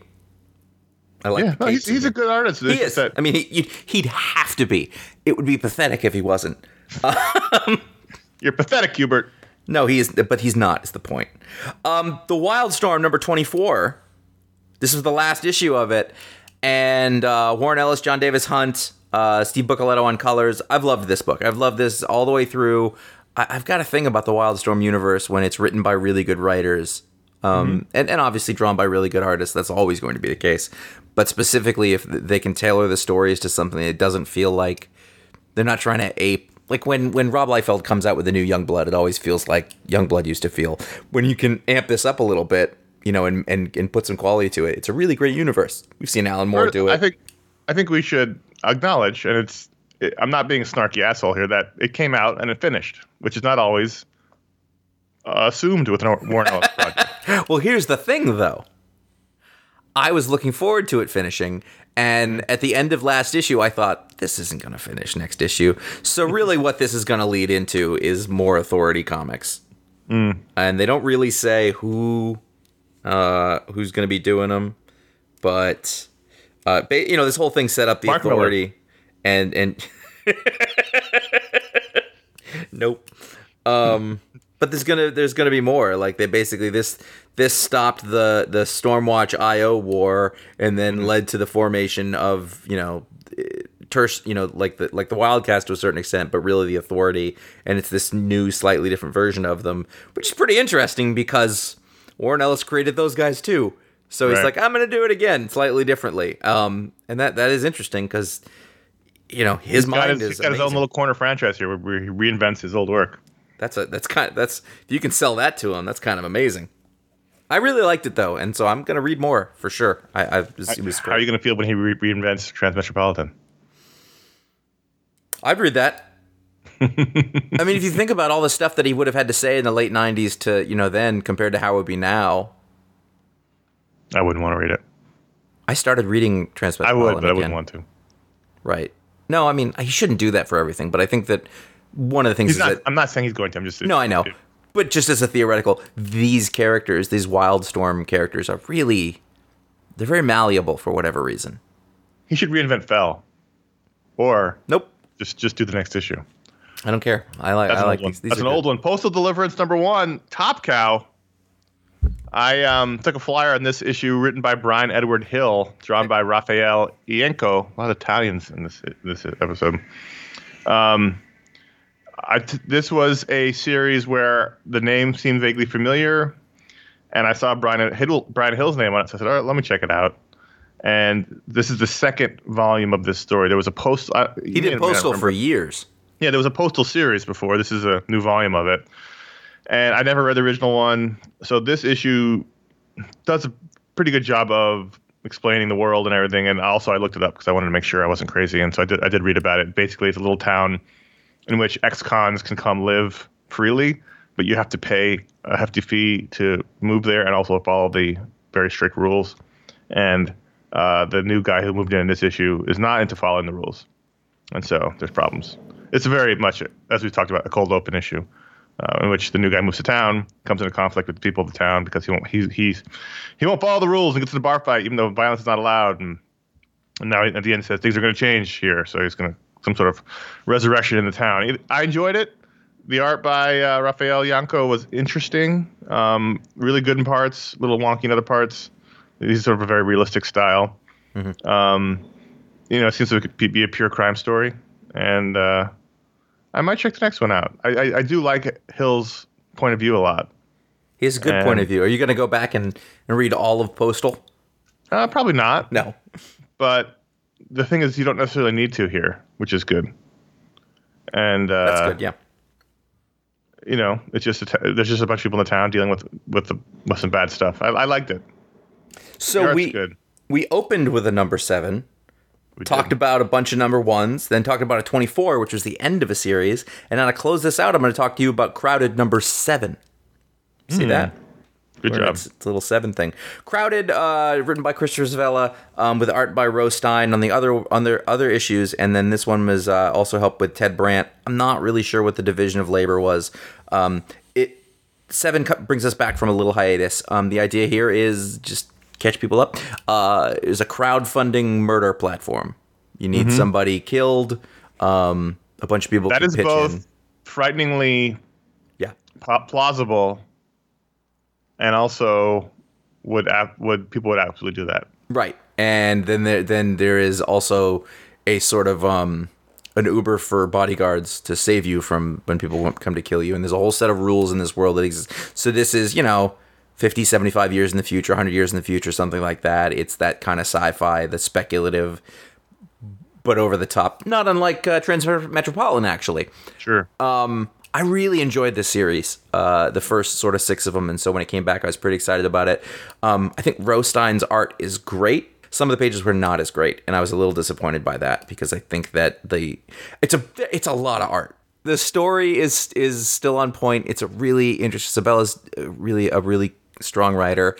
I like. Yeah, no, he's, he's a good artist. He is. That. I mean, he, he'd have to be. It would be pathetic if he wasn't. Um, You're pathetic, Kubert. No, he is, but he's not. Is the point? Um, the Wild Storm number twenty-four. This is the last issue of it, and uh, Warren Ellis, John Davis Hunt. Uh, Steve Buccioletto on colors. I've loved this book. I've loved this all the way through. I- I've got a thing about the Wildstorm universe when it's written by really good writers. Um, mm-hmm. and, and obviously drawn by really good artists. That's always going to be the case. But specifically, if they can tailor the stories to something that doesn't feel like they're not trying to ape. Like when, when Rob Liefeld comes out with a new Youngblood, it always feels like Youngblood used to feel. When you can amp this up a little bit, you know, and, and, and put some quality to it, it's a really great universe. We've seen Alan Moore do it. I think I think we should acknowledge, and it's it, I'm not being a snarky asshole here, that it came out and it finished, which is not always uh, assumed with an Warren Ellis project. Well, here's the thing, though. I was looking forward to it finishing, and at the end of last issue, I thought, this isn't going to finish next issue. So really what this is going to lead into is more Authority comics. Mm. And they don't really say who... Uh, who's going to be doing them? But uh, ba- you know, this whole thing set up the Mark Authority, Miller. and and nope. Um, but there's gonna there's gonna be more. Like they basically this this stopped the the Stormwatch I O war, and then mm-hmm. led to the formation of you know, terse you know like the like the Wildcats to a certain extent, but really the Authority, and it's this new, slightly different version of them, which is pretty interesting because Warren Ellis created those guys too. So he's right. like, I'm going to do it again, slightly differently. Um, and that, that is interesting because, you know, his he's mind his, is He's got amazing. His own little corner franchise here where he reinvents his old work. That's a, that's kind of, that's, if you can sell that to him, that's kind of amazing. I really liked it though. And so I'm going to read more for sure. I, I it was, it was How are you going to feel when he re- reinvents Transmetropolitan? I'd read that. I mean, if you think about all the stuff that he would have had to say in the late nineties to, you know, then compared to how it would be now. I wouldn't want to read it. I started reading Transmetropolitan. I would, but again. I wouldn't want to. Right. No, I mean, he shouldn't do that for everything, but I think that one of the things he's is not, that... I'm not saying he's going to. I'm just... No, I know. It, but just as a theoretical, these characters, these Wildstorm characters are really... They're very malleable for whatever reason. He should reinvent Fel. Or... Nope. Just, just do the next issue. I don't care. I like. That's I like these. these. That's an good. Old one. Postal Deliverance number one. Top Cow. I um, took a flyer on this issue, written by Brian Edward Hill, drawn by Rafael Ienco. A lot of Italians in this this episode. Um, I t- this was a series where the name seemed vaguely familiar, and I saw Brian Hill, Brian Hill's name on it. So I said, "All right, let me check it out." And this is the second volume of this story. There was a post. I, he did Postal for years. Yeah, there was a Postal series before. This is a new volume of it. And I never read the original one. So this issue does a pretty good job of explaining the world and everything. And also I looked it up because I wanted to make sure I wasn't crazy. And so I did, I did read about it. Basically, it's a little town in which ex-cons can come live freely, but you have to pay a hefty fee to move there and also follow the very strict rules. And uh, the new guy who moved in this issue is not into following the rules. And so there's problems. It's very much, as we've talked about, a cold open issue, uh, in which the new guy moves to town, comes into conflict with the people of the town because he won't he he's he won't follow the rules and gets in a bar fight even though violence is not allowed. And, and now at the end says things are going to change here, so he's going to some sort of resurrection in the town. I enjoyed it. The art by uh, Rafael Ienco was interesting, um, really good in parts, little wonky in other parts. He's sort of a very realistic style. Mm-hmm. Um, you know, it seems to be a pure crime story, and. Uh, I might check the next one out. I, I, I do like Hill's point of view a lot. He has a good and, point of view. Are you going to go back and, and read all of Postal? Uh, probably not. No. But the thing is, you don't necessarily need to here, which is good. And uh, that's good, yeah. You know, it's just a t- there's just a bunch of people in the town dealing with with, the, with some bad stuff. I, I liked it. So we good. we opened with a number seven. We talked did. about a bunch of number ones, then talked about a twenty-four, which was the end of a series. And now to close this out, I'm going to talk to you about Crowded number seven. See mm. that? Good Where job. It's, it's a little seven thing. Crowded, uh, written by Chris Rizavella, um, with art by Rose Stein on the other on their other issues. And then this one was uh, also helped with Ted Brandt. I'm not really sure what the division of labor was. Um, it seven co- brings us back from a little hiatus. Um, the idea here is just... catch people up, uh, is a crowdfunding murder platform. You need mm-hmm. somebody killed, um, a bunch of people that is pitch both in. Frighteningly yeah. pl- plausible, and also would ap- would people would absolutely do that. Right. And then there, then there is also a sort of um, an Uber for bodyguards to save you from when people come to kill you, and there's a whole set of rules in this world that exists. So this is, you know... fifty, seventy-five years in the future, one hundred years in the future, something like that. It's that kind of sci-fi, the speculative, but over the top. Not unlike uh, Transmetropolitan, actually. Sure. Um, I really enjoyed this series, uh, the first sort of six of them. And so when it came back, I was pretty excited about it. Um, I think Rostein's art is great. Some of the pages were not as great, and I was a little disappointed by that because I think that the it's a it's a lot of art. The story is is still on point. It's a really interesting. Sabella's really a really strong writer.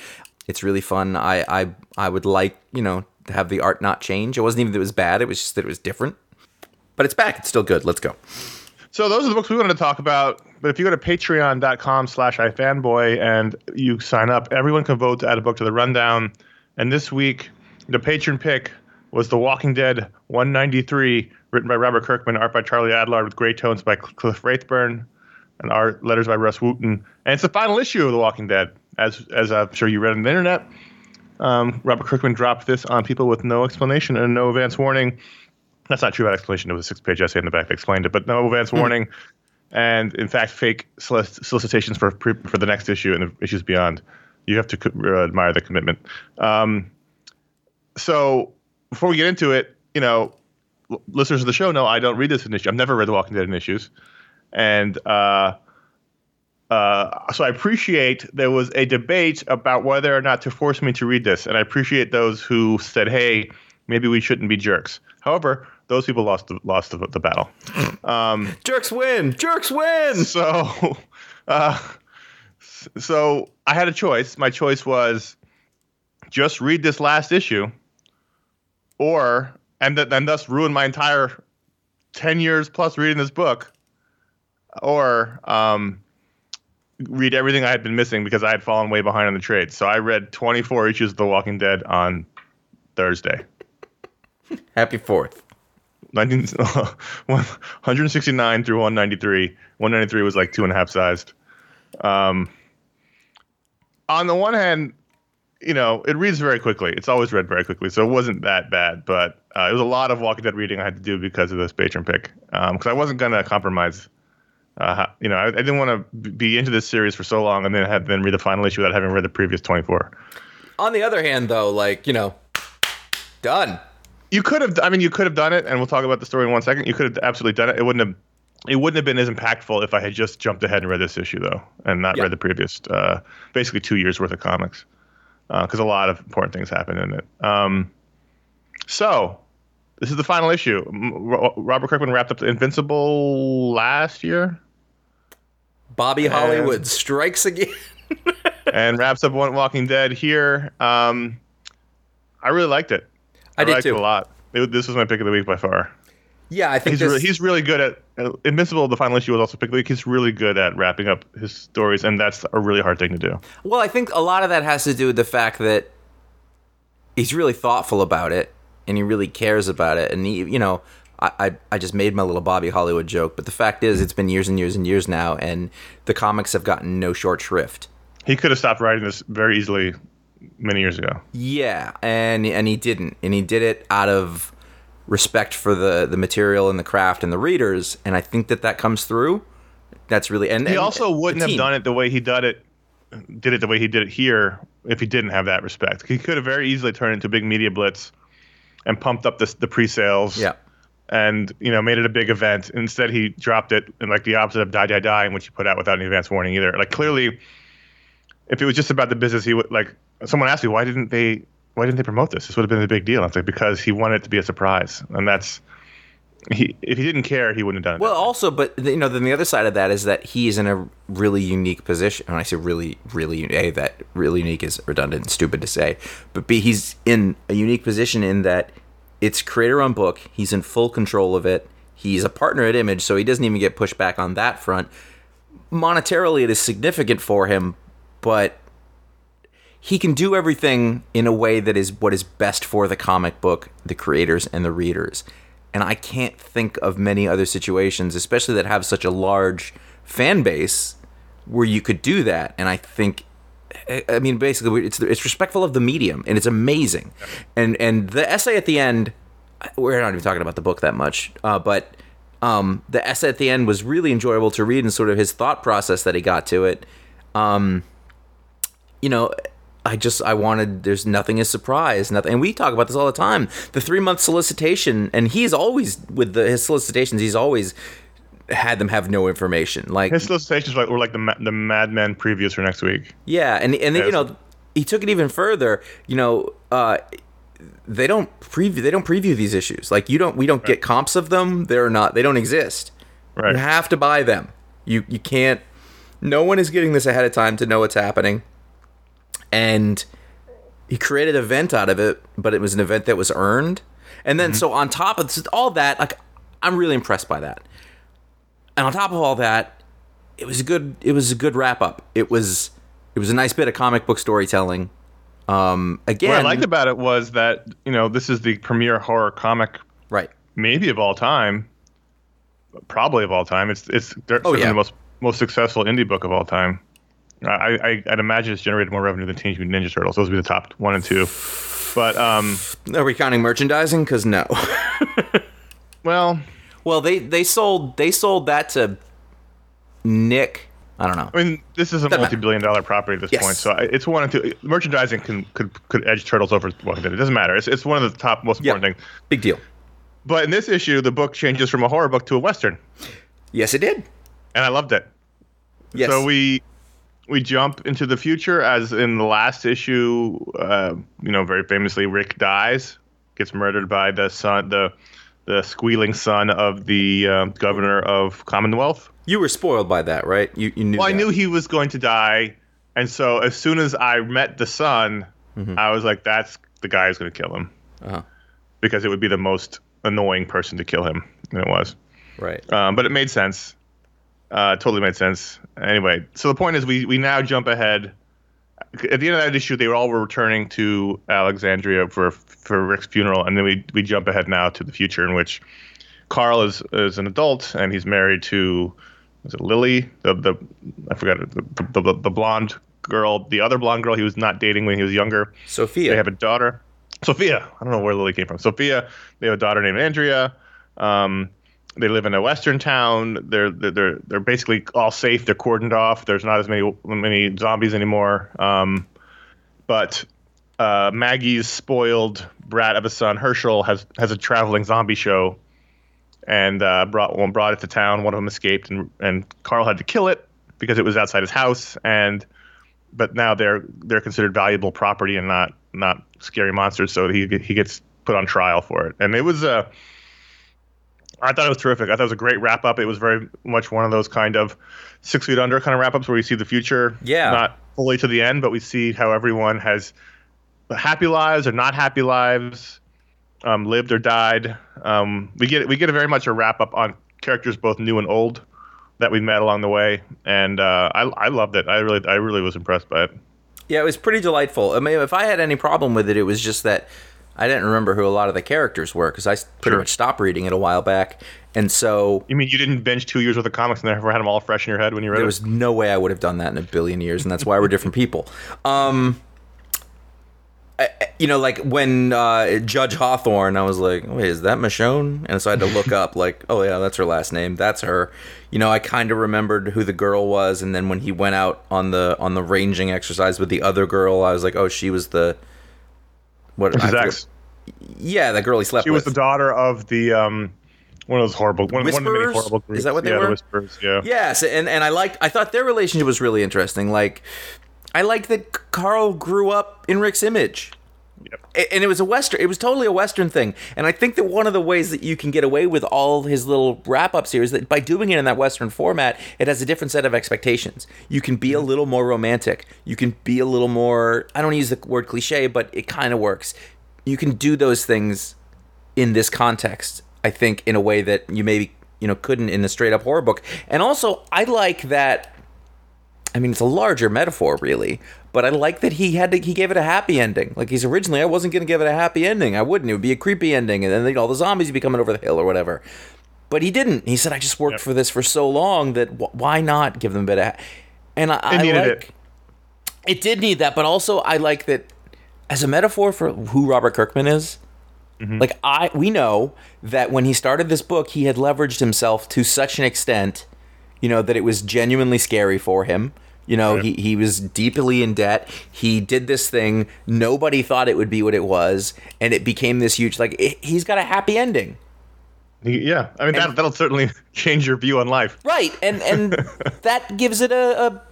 It's really fun. I I, I would like you know to have the art not change. It wasn't even that it was bad. It was just that it was different. But it's back. It's still good. Let's go. So those are the books we wanted to talk about. But if you go to patreon dot com slash ifanboy and you sign up, everyone can vote to add a book to the rundown. And this week, the patron pick was The Walking Dead one ninety-three, written by Robert Kirkman, art by Charlie Adlard, with gray tones by Cliff Rathburn, and art letters by Russ Wooten. And it's the final issue of The Walking Dead, as as I'm sure you read on the internet. Um, Robert Kirkman dropped this on people with no explanation and no advance warning. That's not true about explanation. It was a six-page essay in the back that explained it, but no advance warning. And, in fact, fake solicitations for for the next issue and the issues beyond. You have to admire the commitment. Um So before we get into it, you know, l- listeners of the show know I don't read this in issue. I've never read The Walking Dead in issues. And uh, uh, so I appreciate there was a debate about whether or not to force me to read this. And I appreciate those who said, hey, maybe we shouldn't be jerks. However, those people lost the, lost the, the battle. Um, jerks win. Jerks win. So, uh, so I had a choice. My choice was just read this last issue. Or, and, th- and thus ruin my entire ten years plus reading this book, or um, read everything I had been missing because I had fallen way behind on the trade. So I read twenty-four issues of The Walking Dead on Thursday. Happy fourth. nineteen, [LAUGHS] one sixty-nine through one ninety-three. one ninety-three was like two and a half sized. Um, on the one hand, you know, it reads very quickly. It's always read very quickly, so it wasn't that bad. But uh, it was a lot of Walking Dead reading I had to do because of this patron pick. Because um, I wasn't going to compromise. Uh, you know, I, I didn't want to be into this series for so long and then have then read the final issue without having read the previous twenty-four. On the other hand, though, like, you know, done. You could have. I mean, you could have done it, and we'll talk about the story in one second. You could have absolutely done it. It wouldn't have. It wouldn't have been as impactful if I had just jumped ahead and read this issue, though, and not yeah. read the previous, uh, basically two years worth of comics. Because uh, a lot of important things happen in it. Um, so, this is the final issue. R- Robert Kirkman wrapped up Invincible last year. Bobby and, Hollywood strikes again. and wraps up one Walking Dead here. Um, I really liked it. I, I did liked too. It a lot. It, this was my pick of the week by far. Yeah, I think he's, this... really, he's really good at... Uh, Invincible, the final issue, was also picked. Like, he's really good at wrapping up his stories, and that's a really hard thing to do. Well, I think a lot of that has to do with the fact that he's really thoughtful about it, and he really cares about it. And, he, you know, I, I, I just made my little Bobby Hollywood joke, but the fact is it's been years and years and years now, and the comics have gotten no short shrift. He could have stopped writing this very easily many years ago. Yeah, and and he didn't. And he did it out of... respect for the, the material and the craft and the readers, and I think that that comes through. That's really and he and, also wouldn't have done it the way he did it, did it the way he did it here if he didn't have that respect. He could have very easily turned into a big media blitz and pumped up the the pre-sales, yeah, and you know made it a big event. Instead, he dropped it and like the opposite of Die Die Die, in which he put out without any advance warning either. Like clearly, if it was just about the business, he would like. Someone asked me why didn't they. Why didn't they promote this? This would have been a big deal. It's like because he wanted it to be a surprise, and that's he. If he didn't care, he wouldn't have done it. Well, also, but you know, then the other side of that is that he's in a really unique position. When I say really, really, a that really unique is redundant and stupid to say, but b he's in a unique position in that it's creator-owned book. He's in full control of it. He's a partner at Image, so he doesn't even get pushed back on that front. Monetarily, it is significant for him, but. He can do everything in a way that is what is best for the comic book, the creators, and the readers. And I can't think of many other situations, especially that have such a large fan base, where you could do that. And I think, I mean, basically, it's it's respectful of the medium, and it's amazing. And and the essay at the end, we're not even talking about the book that much, uh, but um, the essay at the end was really enjoyable to read and sort of his thought process that he got to it. Um you know, I just, I wanted, there's nothing is surprise, nothing. And we talk about this all the time. The three month solicitation, and he's always, with the, his solicitations, he's always had them have no information. Like his solicitations were like, were like the the Mad Men previews for next week. Yeah, and and yeah, you know, he took it even further. You know, uh, they don't preview they don't preview these issues. Like you don't, we don't right. get comps of them. They're not, they don't exist. Right. You have to buy them. You you can't. No one is getting this ahead of time to know what's happening. And he created an event out of it, but it was an event that was earned. And then, mm-hmm. so on top of this, all that, like, I'm really impressed by that. And on top of all that, it was a good, it was a good wrap up. It was, it was a nice bit of comic book storytelling. Um, again, what I liked about it was that, you know, this is the premier horror comic, right? Maybe of all time, probably of all time. It's it's they're oh, yeah. the most most successful indie book of all time. I, I, I'd imagine it's generated more revenue than Teenage Mutant Ninja Turtles. Those would be the top one and two. But um, are we counting merchandising? Because no. well, well, they, they sold they sold that to Nick. I don't know. I mean, this is a multi-billion-dollar property at this yes. point, so it's one and two. Merchandising can could could edge Turtles over Walking Dead. It doesn't matter. It's it's one of the top most important yep. things. Big deal. But in this issue, the book changes from a horror book to a western. Yes, it did. And I loved it. Yes. So we. We jump into the future, as in the last issue. Uh, you know, very famously, Rick dies, gets murdered by the son, the the squealing son of the uh, governor of Commonwealth. You were spoiled by that, right? You you knew. Well, that. I knew he was going to die, and so as soon as I met the son, mm-hmm. I was like, "That's the guy who's going to kill him," uh-huh. because it would be the most annoying person to kill him, and it was. Right. Um, but it made sense. Uh, totally made sense. Anyway, so the point is we, we now jump ahead. At the end of that issue, they all were returning to Alexandria for for Rick's funeral, and then we we jump ahead now to the future in which Carl is, is an adult, and he's married to is it Lily, the, the I forgot the, the the blonde girl, the other blonde girl he was not dating when he was younger. Sophia. They have a daughter. Sophia. I don't know where Lily came from. Sophia. They have a daughter named Andrea. Um They live in a western town. They're they're they're basically all safe. They're cordoned off. There's not as many many zombies anymore. Um, but uh, Maggie's spoiled brat of a son, Herschel, has has a traveling zombie show, and uh, brought one brought it to town. One of them escaped, and and Carl had to kill it because it was outside his house. And but now they're they're considered valuable property and not not scary monsters. So he he gets put on trial for it. And it was a. Uh, I thought it was terrific. I thought it was a great wrap-up. It was very much one of those kind of Six Feet Under kind of wrap-ups where you see the future, yeah. not fully to the end, but we see how everyone has happy lives or not happy lives, um, lived or died. Um, we get we get a very much a wrap-up on characters both new and old that we met along the way, and uh, I I loved it. I really I really was impressed by it. Yeah, it was pretty delightful. I mean, if I had any problem with it, it was just that I didn't remember who a lot of the characters were because I pretty sure. much stopped reading it a while back. And so... You mean you didn't binge two years worth of comics and never had them all fresh in your head when you read there it? There was no way I would have done that in a billion years, and that's why we're different people. Um, I, you know, like when uh, Judge Hawthorne, I was like, wait, is that Michonne? And so I had to look up like, oh yeah, that's her last name. That's her. You know, I kind of remembered who the girl was, and then when he went out on the on the ranging exercise with the other girl, I was like, oh, she was the... What, his ex. Yeah, that girl he slept with. She was with. the daughter of the um, one of those horrible one, one of the many horrible groups. Is that what they yeah, were? The Whisperers, yeah. Yes, and and I liked I thought their relationship was really interesting. Like I liked that Carl grew up in Rick's image. Yep. And it was a Western. It was totally a Western thing. And I think that one of the ways that you can get away with all his little wrap-ups here is that by doing it in that Western format, it has a different set of expectations. You can be a little more romantic. You can be a little more, I don't use the word cliche, but it kind of works. You can do those things in this context, I think, in a way that you maybe, you know, couldn't in a straight-up horror book. And also, I like that, I mean, it's a larger metaphor, really. But I like that he had to, he gave it a happy ending. Like he's originally, I wasn't going to give it a happy ending. I wouldn't. It would be a creepy ending. And then you know, all the zombies would be coming over the hill or whatever. But he didn't. He said, I just worked yep. for this for so long that w- why not give them a bit of ha-? And I, it I needed like, it. It did need that. But also I like that as a metaphor for who Robert Kirkman is. Mm-hmm. Like I, we know that when he started this book, he had leveraged himself to such an extent, you know, that it was genuinely scary for him. You know, right. he, he was deeply in debt. He did this thing. Nobody thought it would be what it was. And it became this huge, like, it, he's got a happy ending. Yeah. I mean, and, that, that'll certainly change your view on life. Right. And and that gives it a, a,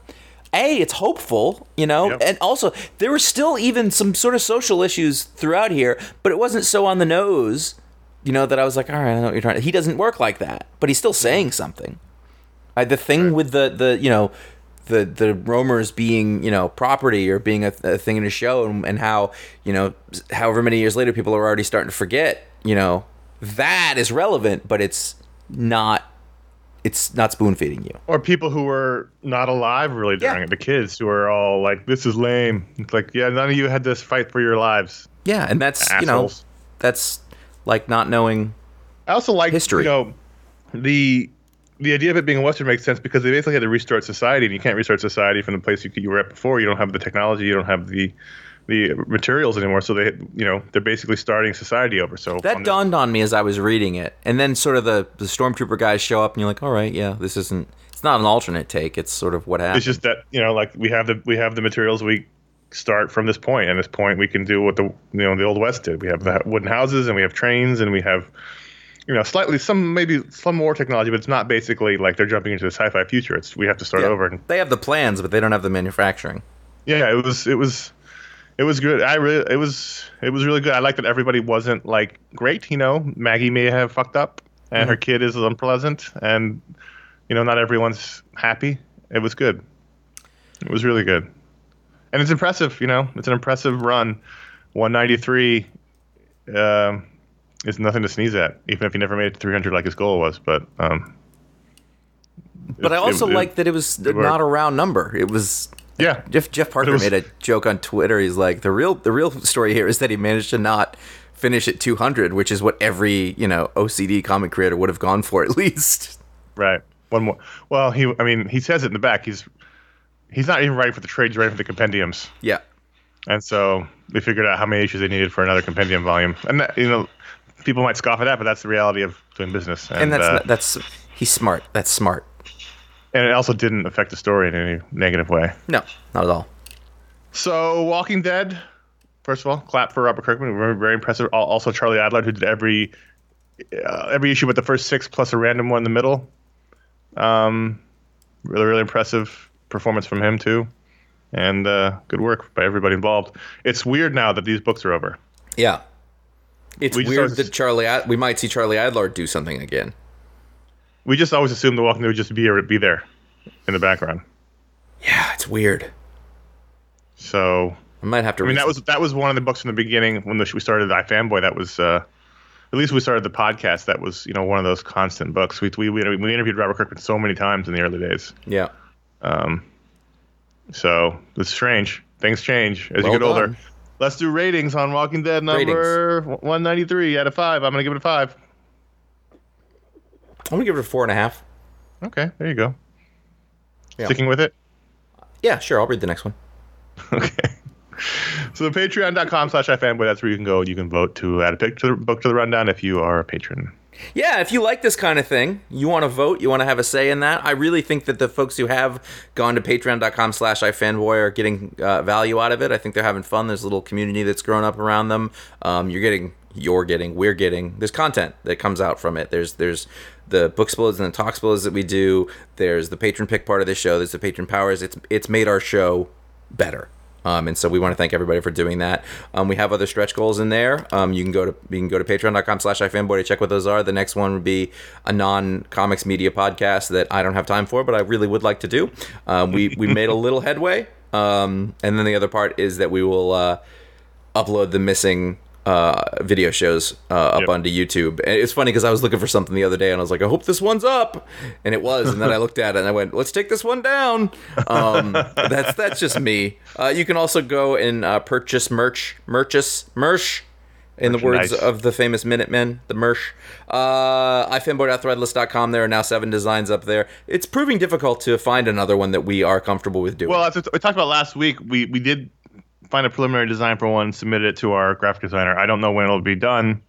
a it's hopeful, you know. Yep. And also, there were still even some sort of social issues throughout here, but it wasn't so on the nose, you know, that I was like, all right, I know what you're trying to. He doesn't work like that, but he's still saying something. I, the thing right. with the, the, you know, the, the Roamers being, you know, property or being a, a thing in a show, and, and how, you know, however many years later, people are already starting to forget, you know, that is relevant, but it's not, it's not spoon feeding you. Or people who were not alive really during yeah. it, the kids who are all like, this is lame. It's like, yeah, none of you had this fight for your lives. Yeah. And that's, assholes. You know, that's like not knowing. I also like, history. You know, the, The idea of it being a Western makes sense because they basically had to restart society, and you can't restart society from the place you, you were at before. You don't have the technology, you don't have the the materials anymore. So they, you know, they're basically starting society over. So that on dawned the- on me as I was reading it, and then sort of the, the stormtrooper guys show up, and you're like, all right, yeah, this isn't. It's not an alternate take. It's sort of what happened. It's just that, you know, like we have the we have the materials. We start from this point, and this point we can do what the you know the old West did. We have the wooden houses, and we have trains, and we have. You know, slightly some maybe some more technology, but it's not basically like they're jumping into the sci-fi future. It's we have to start yeah. over. And, they have the plans, but they don't have the manufacturing. Yeah, it was it was it was good. I really it was it was really good. I like that everybody wasn't like great. You know, Maggie may have fucked up, and mm-hmm. her kid is unpleasant, and you know, not everyone's happy. It was good. It was really good, and it's impressive. You know, it's an impressive run. one ninety-three. Uh, It's nothing to sneeze at, even if he never made it to three hundred like his goal was. But um, but it, I also it, like it, that it was it not a round number. It was yeah. Jeff Jeff Parker was, made a joke on Twitter. He's like, the real the real story here is that he managed to not finish at two hundred, which is what every you know O C D comic creator would have gone for at least. Right. One more. Well, he I mean he says it in the back. He's he's not even writing for the trades, he's writing for the compendiums. Yeah. And so they figured out how many issues they needed for another compendium volume, and that, you know. People might scoff at that, but that's the reality of doing business. And, and that's uh, not, that's he's smart. That's smart. And it also didn't affect the story in any negative way. No, not at all. So, Walking Dead. First of all, clap for Robert Kirkman. Very, very impressive. Also, Charlie Adlard, who did every uh, every issue but the first six plus a random one in the middle. Um, really, really impressive performance from him too, and uh, good work by everybody involved. It's weird now that these books are over. Yeah. It's we weird that Charlie. Ad- we might see Charlie Adlard do something again. We just always assumed The Walking Dead would just be or be there in the background. Yeah, it's weird. So I might have to. I mean, that was that was one of the books from the beginning when the, we started iFanboy. That was uh, at least we started the podcast. That was you know one of those constant books. We we we, we interviewed Robert Kirkman so many times in the early days. Yeah. Um. So it's strange. Things change as well you get done. older. Let's do ratings on Walking Dead number ratings. one ninety-three out of five. I'm going to give it a five. I'm going to give it a four and a half. Okay, there you go. Yeah. Sticking with it? Yeah, sure. I'll read the next one. Okay. So patreon.com slash iFanboy. That's where you can go. You can vote to add a pick to the book to the rundown if you are a patron. Yeah, if you like this kind of thing, you want to vote, you want to have a say in that. I really think that the folks who have gone to patreon.com slash iFanboy are getting uh, value out of it. I think they're having fun. There's a little community that's grown up around them. Um, you're getting, you're getting, we're getting. There's content that comes out from it. There's there's the book spoilers and the talk spoilers that we do. There's the patron pick part of the show. There's the patron powers. It's it's made our show better. Um, and so we want to thank everybody for doing that. Um, we have other stretch goals in there. Um, you can go to you can go to patreon.com slash iFanboy to check what those are. The next one would be a non-comics media podcast that I don't have time for, but I really would like to do. Um, we, we made a little headway. Um, and then the other part is that we will uh, upload the missing uh, video shows uh, up yep. onto YouTube. And it's funny because I was looking for something the other day, and I was like, I hope this one's up. And it was. And then I looked at it, and I went, let's take this one down. Um, that's that's just me. Uh, you can also go and uh, purchase merch, merchus, merch, in the words of the famous Minutemen, the merch. Uh, ifanboy dot threadless dot com. There are now seven designs up there. It's proving difficult to find another one that we are comfortable with doing. Well, as we talked about last week, we, we did find a preliminary design for one, submit it to our graphic designer. I don't know when it'll be done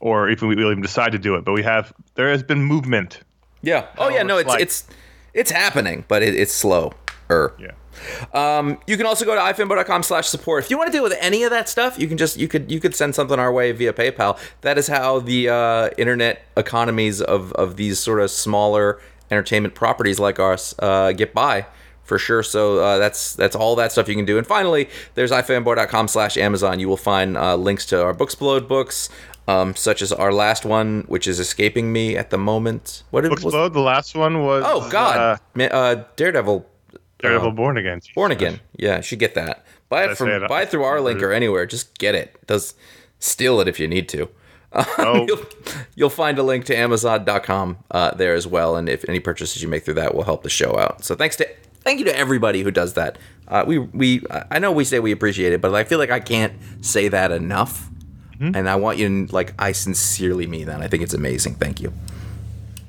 or if we will even decide to do it, but we have, there has been movement. Yeah. Oh yeah, no, it's, it's, it's happening, but it, it's slow. her. Yeah. Um, you can also go to i fimbo dot com slash support. If you want to deal with any of that stuff, you can just you could you could send something our way via PayPal. That is how the uh, internet economies of of these sort of smaller entertainment properties like ours uh, get by. For sure. So uh, that's that's all that stuff you can do. And finally, there's i fanboy dot com slash Amazon. You will find uh, links to our Books Below books, um, such as our last one, which is escaping me at the moment. What did, Books Below, the last one was... Oh, God. Uh, uh, Daredevil. Daredevil uh, Born Again. Jesus. Born Again. Yeah, you should get that. Buy it, from, it, buy it through our link or anywhere. Just get it. Does steal it if you need to. Um, oh. you'll, you'll find a link to amazon dot com uh, there as well. And if any purchases you make through that will help the show out. So thanks to... Thank you to everybody who does that. Uh, we we I know we say we appreciate it, but I feel like I can't say that enough. Mm-hmm. And I want you to, like, I sincerely mean that. I think it's amazing. Thank you.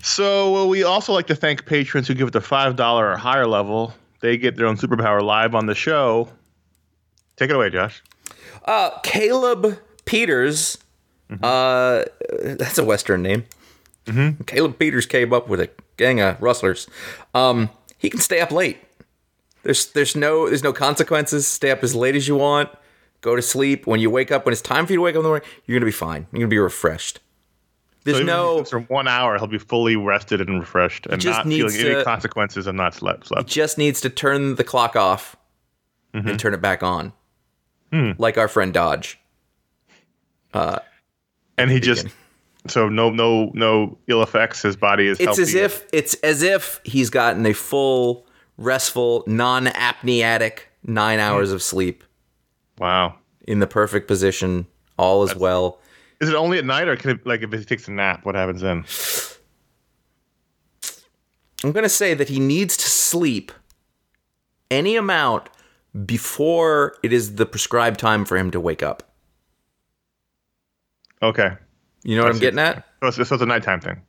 So uh, we also like to thank patrons who give it the five dollars or higher level. They get their own superpower live on the show. Take it away, Josh. Uh, Caleb Peters. Mm-hmm. Uh, that's a Western name. Mm-hmm. Caleb Peters came up with a gang of rustlers. Um, he can stay up late. There's there's no there's no consequences. Stay up as late as you want. Go to sleep. When you wake up, when it's time for you to wake up in the morning, you're gonna be fine. You're gonna be refreshed. There's so no for one hour, he'll be fully rested and refreshed and not feeling to, any consequences and not slept. slept. He just needs to turn the clock off mm-hmm. and turn it back on, hmm. like our friend Dodge. Uh, and he just. So no, no, no ill effects. His body is. It's healthy. as if it's as if he's gotten a full, restful, non-apneatic nine hours of sleep. Wow! In the perfect position, all is That's, well. Is it only at night, or can it, like if he takes a nap, what happens then? I'm gonna say that he needs to sleep any amount before it is the prescribed time for him to wake up. Okay. You know what I'm getting at? So it's, so it's a nighttime thing.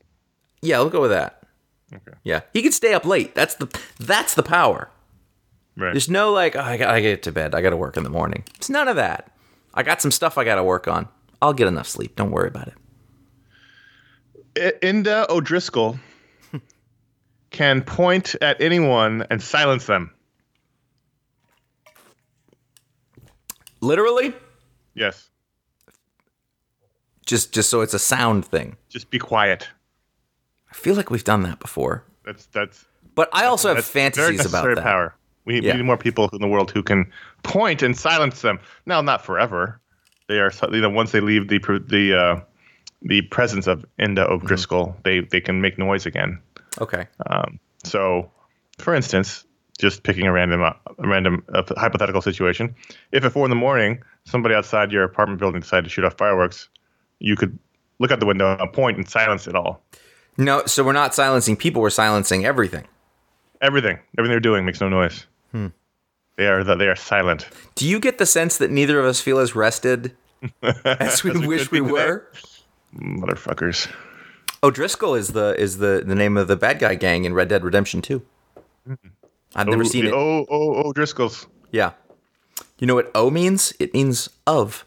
Yeah, we'll go with that. Okay. Yeah, he can stay up late. That's the that's the power. Right. There's no like, oh, I gotta get to bed. I gotta work in the morning. It's none of that. I got some stuff I gotta work on. I'll get enough sleep. Don't worry about it. Inda O'Driscoll can point at anyone and silence them. Literally? Yes. Just just so it's a sound thing. Just be quiet. I feel like we've done that before. That's that's. But I also have fantasies about that. Very necessary power. We need, yeah. we need more people in the world who can point and silence them. Now, not forever. They are, you know, once they leave the the uh, the presence of Inda O'Driscoll, mm-hmm. they they can make noise again. Okay. Um, so, for instance, just picking a random uh, a random uh, hypothetical situation, if at four in the morning somebody outside your apartment building decided to shoot off fireworks. You could look out the window and point and silence it all. No, so we're not silencing people. We're silencing everything. Everything. Everything they're doing makes no noise. Hmm. They are the, they are silent. Do you get the sense that neither of us feel as rested as we wish we, we were? Motherfuckers. O'Driscoll is the is the, the name of the bad guy gang in Red Dead Redemption two. Mm-hmm. I've o, never seen it. Oh, oh, O'Driscoll's. Yeah. You know what O means? It means of.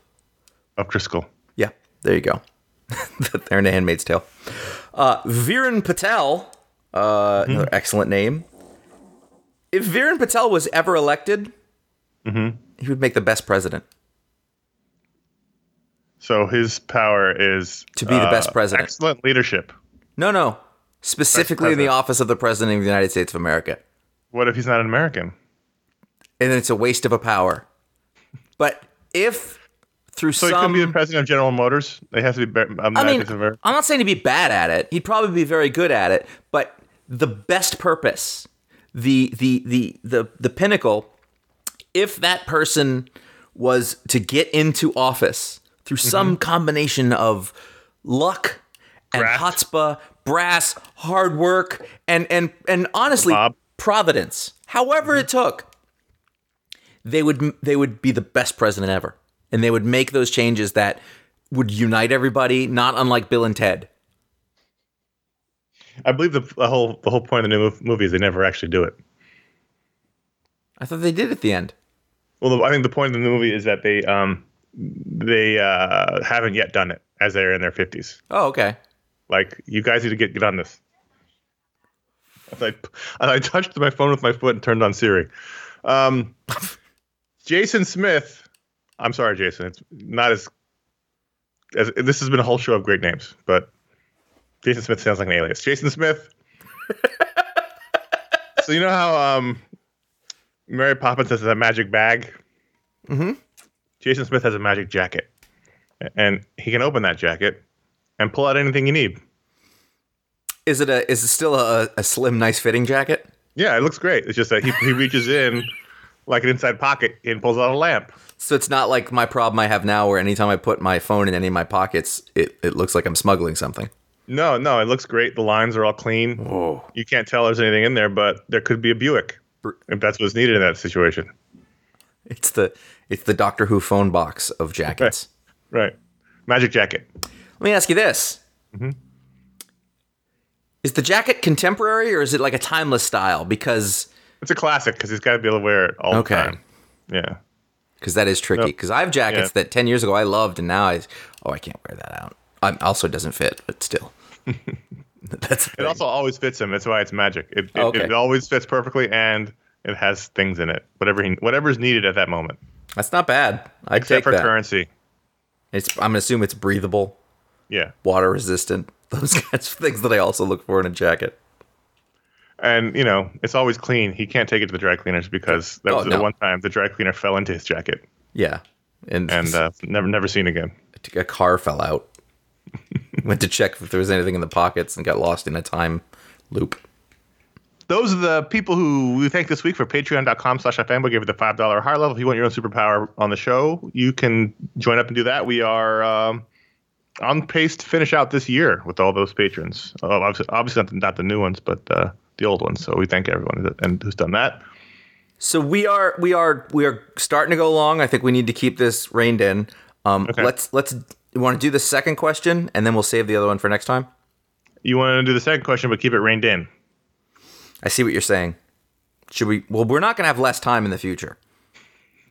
Of Driscoll. There you go. They're in A Handmaid's Tale. Uh, Viren Patel, uh, mm-hmm. another excellent name. If Viren Patel was ever elected, mm-hmm. he would make the best president. So his power is... To be uh, the best president. Excellent leadership. No, no. Specifically in the office of the President of the United States of America. What if he's not an American? And then it's a waste of a power. But if... Through so some, he couldn't be the president of General Motors? They have to be. I'm I mean, I'm not saying he'd be bad at it. He'd probably be very good at it. But the best purpose, the the the the the pinnacle, if that person was to get into office through mm-hmm. some combination of luck and chutzpah, brass, hard work, and and and honestly, Bob. providence. However mm-hmm. it took, they would they would be the best president ever. And they would make those changes that would unite everybody, not unlike Bill and Ted. I believe the, the whole the whole point of the new movie is they never actually do it. I thought they did at the end. Well, I think the point of the movie is that they um they uh, haven't yet done it as they're in their fifties. Oh, okay. Like, you guys need to get, get on this. And I, and I touched my phone with my foot and turned on Siri. Um, Jason Smith. I'm sorry, Jason. It's not as, as this has been a whole show of great names, but Jason Smith sounds like an alias. Jason Smith. So you know how um, Mary Poppins has a magic bag? Mm-hmm. Jason Smith has a magic jacket. And he can open that jacket and pull out anything you need. Is it a? Is it still a, a slim, nice-fitting jacket? Yeah, it looks great. It's just that he, he reaches in like an inside pocket and pulls out a lamp. So it's not like my problem I have now where anytime I put my phone in any of my pockets, it, it looks like I'm smuggling something. No, no, it looks great. The lines are all clean. Oh. You can't tell there's anything in there, but there could be a Buick if that's what's needed in that situation. It's the it's the Doctor Who phone box of jackets. Right, right. Magic jacket. Let me ask you this. Mm-hmm. Is the jacket contemporary or is it like a timeless style? Because it's a classic because he's got to be able to wear it all okay. the time. Yeah. Because that is tricky. Because nope. I have jackets yeah. that ten years ago I loved and now I, oh, I can't wear that out. I'm, also doesn't fit, but still. That's it also always fits him. That's why it's magic. It, it, okay. it always fits perfectly, and it has things in it. Whatever he, whatever's needed at that moment. That's not bad. I Except take for that. Currency. It's. I'm going to assume it's breathable. Yeah. Water resistant. Those kinds of things that I also look for in a jacket. And, you know, it's always clean. He can't take it to the dry cleaners because that oh, was no. the one time the dry cleaner fell into his jacket. Yeah. And, and uh, never never seen again. A car fell out. Went to check if there was anything in the pockets and got lost in a time loop. Those are the people who we thank this week for patreon.com slash iFanboy. Give it the five dollars or higher level. If you want your own superpower on the show, you can join up and do that. We are um, on pace to finish out this year with all those patrons. Oh, obviously, obviously not, the, not the new ones, but uh, the old ones. So we thank everyone and who's done that. So we are we are we are starting to go long. I think we need to keep this reined in. Um, okay. Let's let's. You want to do the second question, and then we'll save the other one for next time? You want to do the second question, but keep it reined in. I see what you're saying. Should we? Well, we're not going to have less time in the future.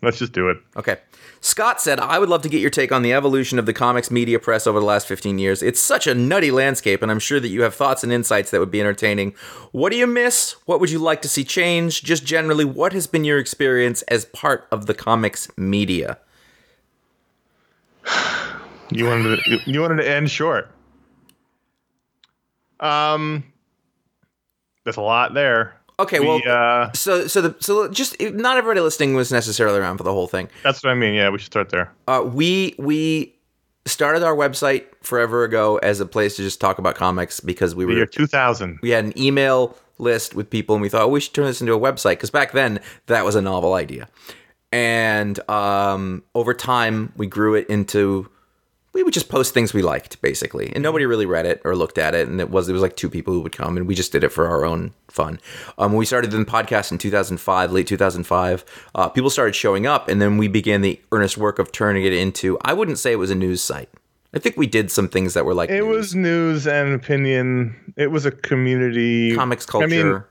Let's just do it. Okay. Scott said, I would love to get your take on the evolution of the comics media press over the last fifteen years. It's such a nutty landscape, and I'm sure that you have thoughts and insights that would be entertaining. What do you miss? What would you like to see change? Just generally, what has been your experience as part of the comics media? You wanted to, you wanted to end short. Um, there's a lot there. Okay, we, well, uh, so so the so just not everybody listening was necessarily around for the whole thing. That's what I mean. Yeah, we should start there. Uh, we we started our website forever ago as a place to just talk about comics because we were the year two thousand. We had an email list with people, and we thought, oh, we should turn this into a website because back then that was a novel idea. And um, over time, we grew it into. We would just post things we liked, basically, and nobody really read it or looked at it. And it was there was like two people who would come, and we just did it for our own fun. Um, we started the podcast in two thousand five, late two thousand five. Uh, people started showing up, and then we began the earnest work of turning it into. I wouldn't say it was a news site. I think we did some things that were like it news. was news and opinion. It was a community comics culture. I mean,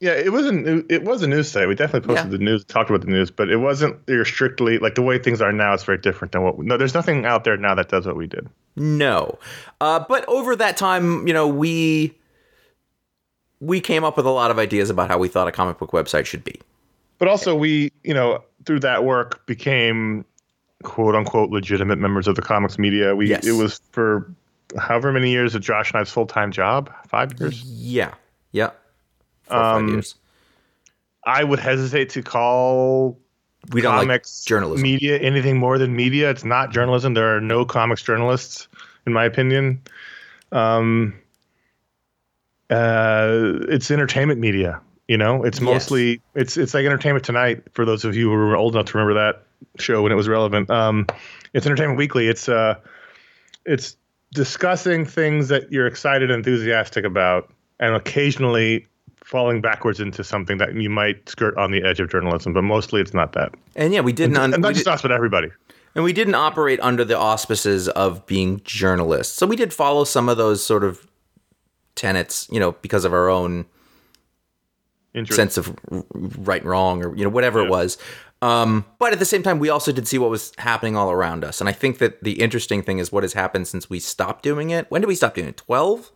yeah, it wasn't. It was a news site. We definitely posted yeah. the news, talked about the news, but it wasn't. You're strictly like the way things are now. It's very different than what. We, no, there's nothing out there now that does what we did. No, uh, but over that time, you know, we we came up with a lot of ideas about how we thought a comic book website should be. But also, we, you know, through that work, became quote unquote legitimate members of the comics media. We yes. it was for however many years of Josh and I's full time job, five years. Yeah. Yeah. Um, I would hesitate to call we don't comics like journalism media anything more than media. It's not journalism. There are no comics journalists, in my opinion. Um, uh, it's entertainment media. You know, it's mostly yes. it's it's like Entertainment Tonight for those of you who were old enough to remember that show when it was relevant. Um, it's Entertainment Weekly. It's uh, it's discussing things that you're excited and enthusiastic about, and occasionally. Falling backwards into something that you might skirt on the edge of journalism, but mostly it's not that. And yeah, we didn't. And, and not just us, but everybody. And we didn't operate under the auspices of being journalists. So we did follow some of those sort of tenets, you know, because of our own Interest. sense of right and wrong or, you know, whatever yeah. it was. Um, but at the same time, we also did see what was happening all around us. And I think that the interesting thing is what has happened since we stopped doing it. When did we stop doing it? twelve?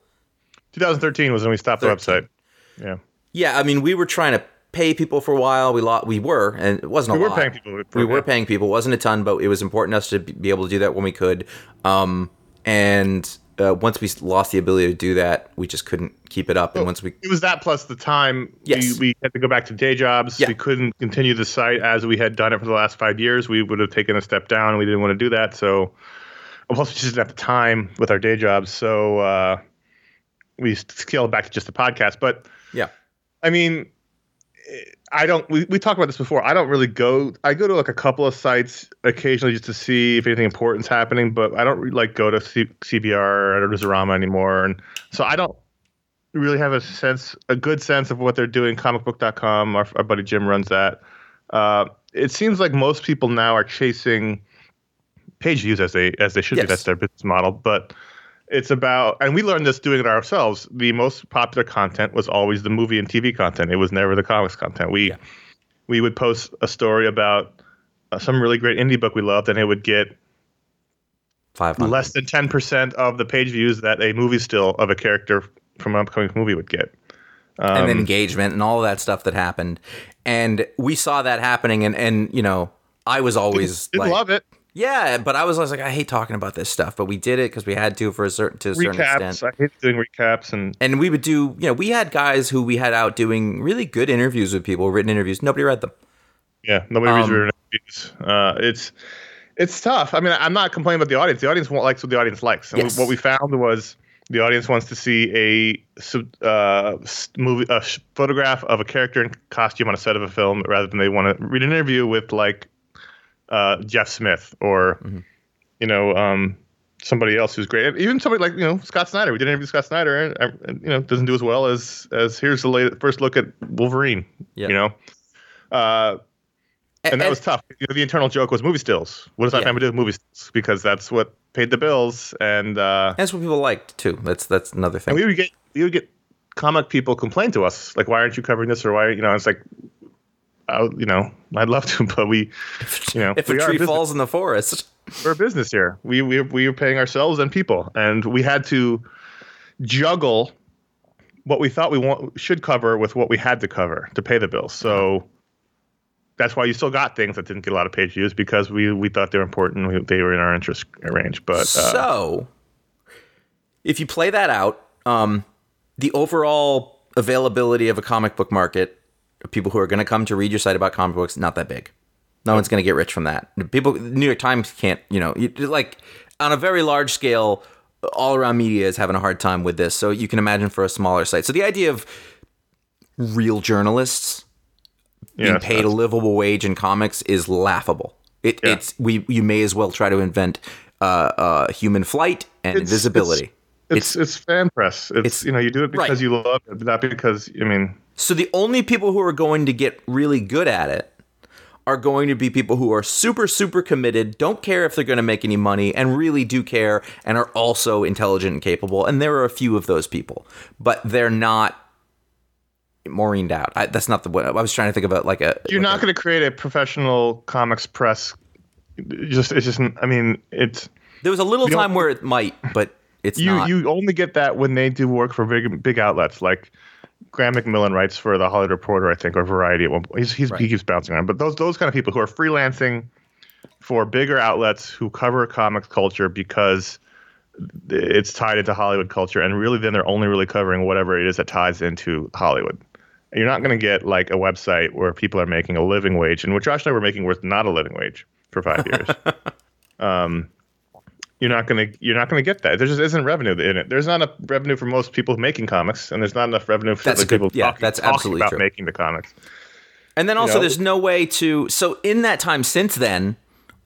twenty thirteen was when we stopped thirteen. The website. Yeah. Yeah, I mean, we were trying to pay people for a while. We lot we were, and it wasn't we a lot. We were paying people. We were paying people. It wasn't a ton, but it was important to us to be able to do that when we could. Um, and uh, once we lost the ability to do that, we just couldn't keep it up. So and once we it was that plus the time. Yes. We, we had to go back to day jobs. Yeah. We couldn't continue the site as we had done it for the last five years. We would have taken a step down, and we didn't want to do that. So plus, we just didn't have the time with our day jobs. So uh, we scaled back to just the podcast. But yeah, I mean, I don't. We, we talked about this before. I don't really go. I go to like a couple of sites occasionally just to see if anything important's happening, but I don't really like go to C, CBR or Nerdorama anymore. And so I don't really have a sense, a good sense of what they're doing. comic book dot com, our, our buddy Jim runs that. Uh, it seems like most people now are chasing page views as they as they should yes. be. That's their business model, but. It's about, and we learned this doing it ourselves, the most popular content was always the movie and T V content. It was never the comics content. We yeah. we would post a story about uh, some really great indie book we loved, and it would get less than ten percent of the page views that a movie still of a character from an upcoming movie would get. Um, and engagement and all of that stuff that happened. And we saw that happening, and, and you know, I was always didn't, didn't like... love it. Yeah, but I was always like, I hate talking about this stuff, but we did it because we had to for a certain to a certain recaps, extent. I hate doing recaps, and and we would do, you know, we had guys who we had out doing really good interviews with people, written interviews. Nobody read them. Yeah, nobody um, reads written interviews. Uh, it's it's tough. I mean, I'm not complaining about the audience. The audience likes what the audience likes, and yes. what we found was the audience wants to see a uh, movie, a photograph of a character in costume on a set of a film, rather than they want to read an interview with like. Uh, Jeff Smith or, mm-hmm. you know, um, somebody else who's great. Even somebody like, you know, Scott Snyder. We did an interview with Scott Snyder and, and, and you know, doesn't do as well as, as here's the latest, first look at Wolverine, yep. you know. Uh, and, and that and, was tough. You know, the internal joke was movie stills. What does that yeah. have to do with movie stills? Because that's what paid the bills. And uh, that's what people liked, too. That's that's another thing. And we would get, we would get comic people complain to us, like, why aren't you covering this? Or why, you know, it's like, I, you know, I'd love to, but we, you know, if a tree falls in the forest, we're a business here. We we we were paying ourselves and people, and we had to juggle what we thought we want, should cover with what we had to cover to pay the bills. So that's why you still got things that didn't get a lot of page views because we we thought they were important. We, they were in our interest range. But uh, so if you play that out, um, the overall availability of a comic book market. People who are going to come to read your site about comic books, not that big. No one's going to get rich from that. People, New York Times can't, you know, you, like on a very large scale, all around media is having a hard time with this. So you can imagine for a smaller site. So the idea of real journalists being yeah, paid a livable wage in comics is laughable. It, yeah. It's we you may as well try to invent uh, uh, human flight and it's, invisibility. It's, It's, it's it's fan press. It's, it's you know you do it because right. you love it, not because I mean. So the only people who are going to get really good at it are going to be people who are super super committed, don't care if they're going to make any money, and really do care, and are also intelligent and capable. And there are a few of those people, but they're not Maureened out. I, that's not the way I was trying to think about. Like a you're like not going to create a professional comics press. Just it's just I mean it's there was a little time only, where it might, but. It's you, not. You only get that when they do work for big big outlets like Graham McMillan writes for the Hollywood Reporter, I think, or Variety at one point. He's, he's, right. He keeps bouncing around. But those those kind of people who are freelancing for bigger outlets who cover comics culture because it's tied into Hollywood culture, and really then they're only really covering whatever it is that ties into Hollywood. And you're not going to get like a website where people are making a living wage, and what Josh and I were making was not a living wage for five years. um You're not gonna you're not gonna get that. There just isn't revenue in it. There's not enough revenue for most people making comics, and there's not enough revenue for that's the good, people yeah, talking, that's talking about true. Making the comics. And then also, you know? There's no way to. So in that time since then,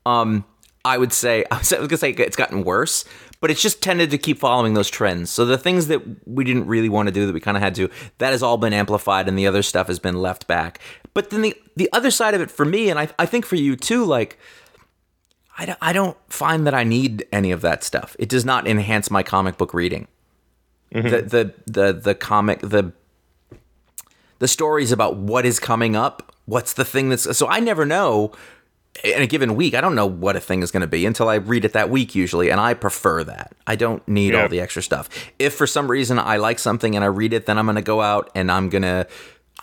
um, I would say I was gonna say it's gotten worse, but it's just tended to keep following those trends. So the things that we didn't really want to do that we kind of had to, that has all been amplified, and the other stuff has been left back. But then the the other side of it for me, and I I think for you too, like. I don't find that I need any of that stuff. It does not enhance my comic book reading. Mm-hmm. The, the the the comic the the stories about what is coming up, what's the thing that's so I never know in a given week, I don't know what a thing is going to be until I read it that week usually, and I prefer that. I don't need yeah. all the extra stuff. If for some reason I like something and I read it, then I'm going to go out and I'm going to,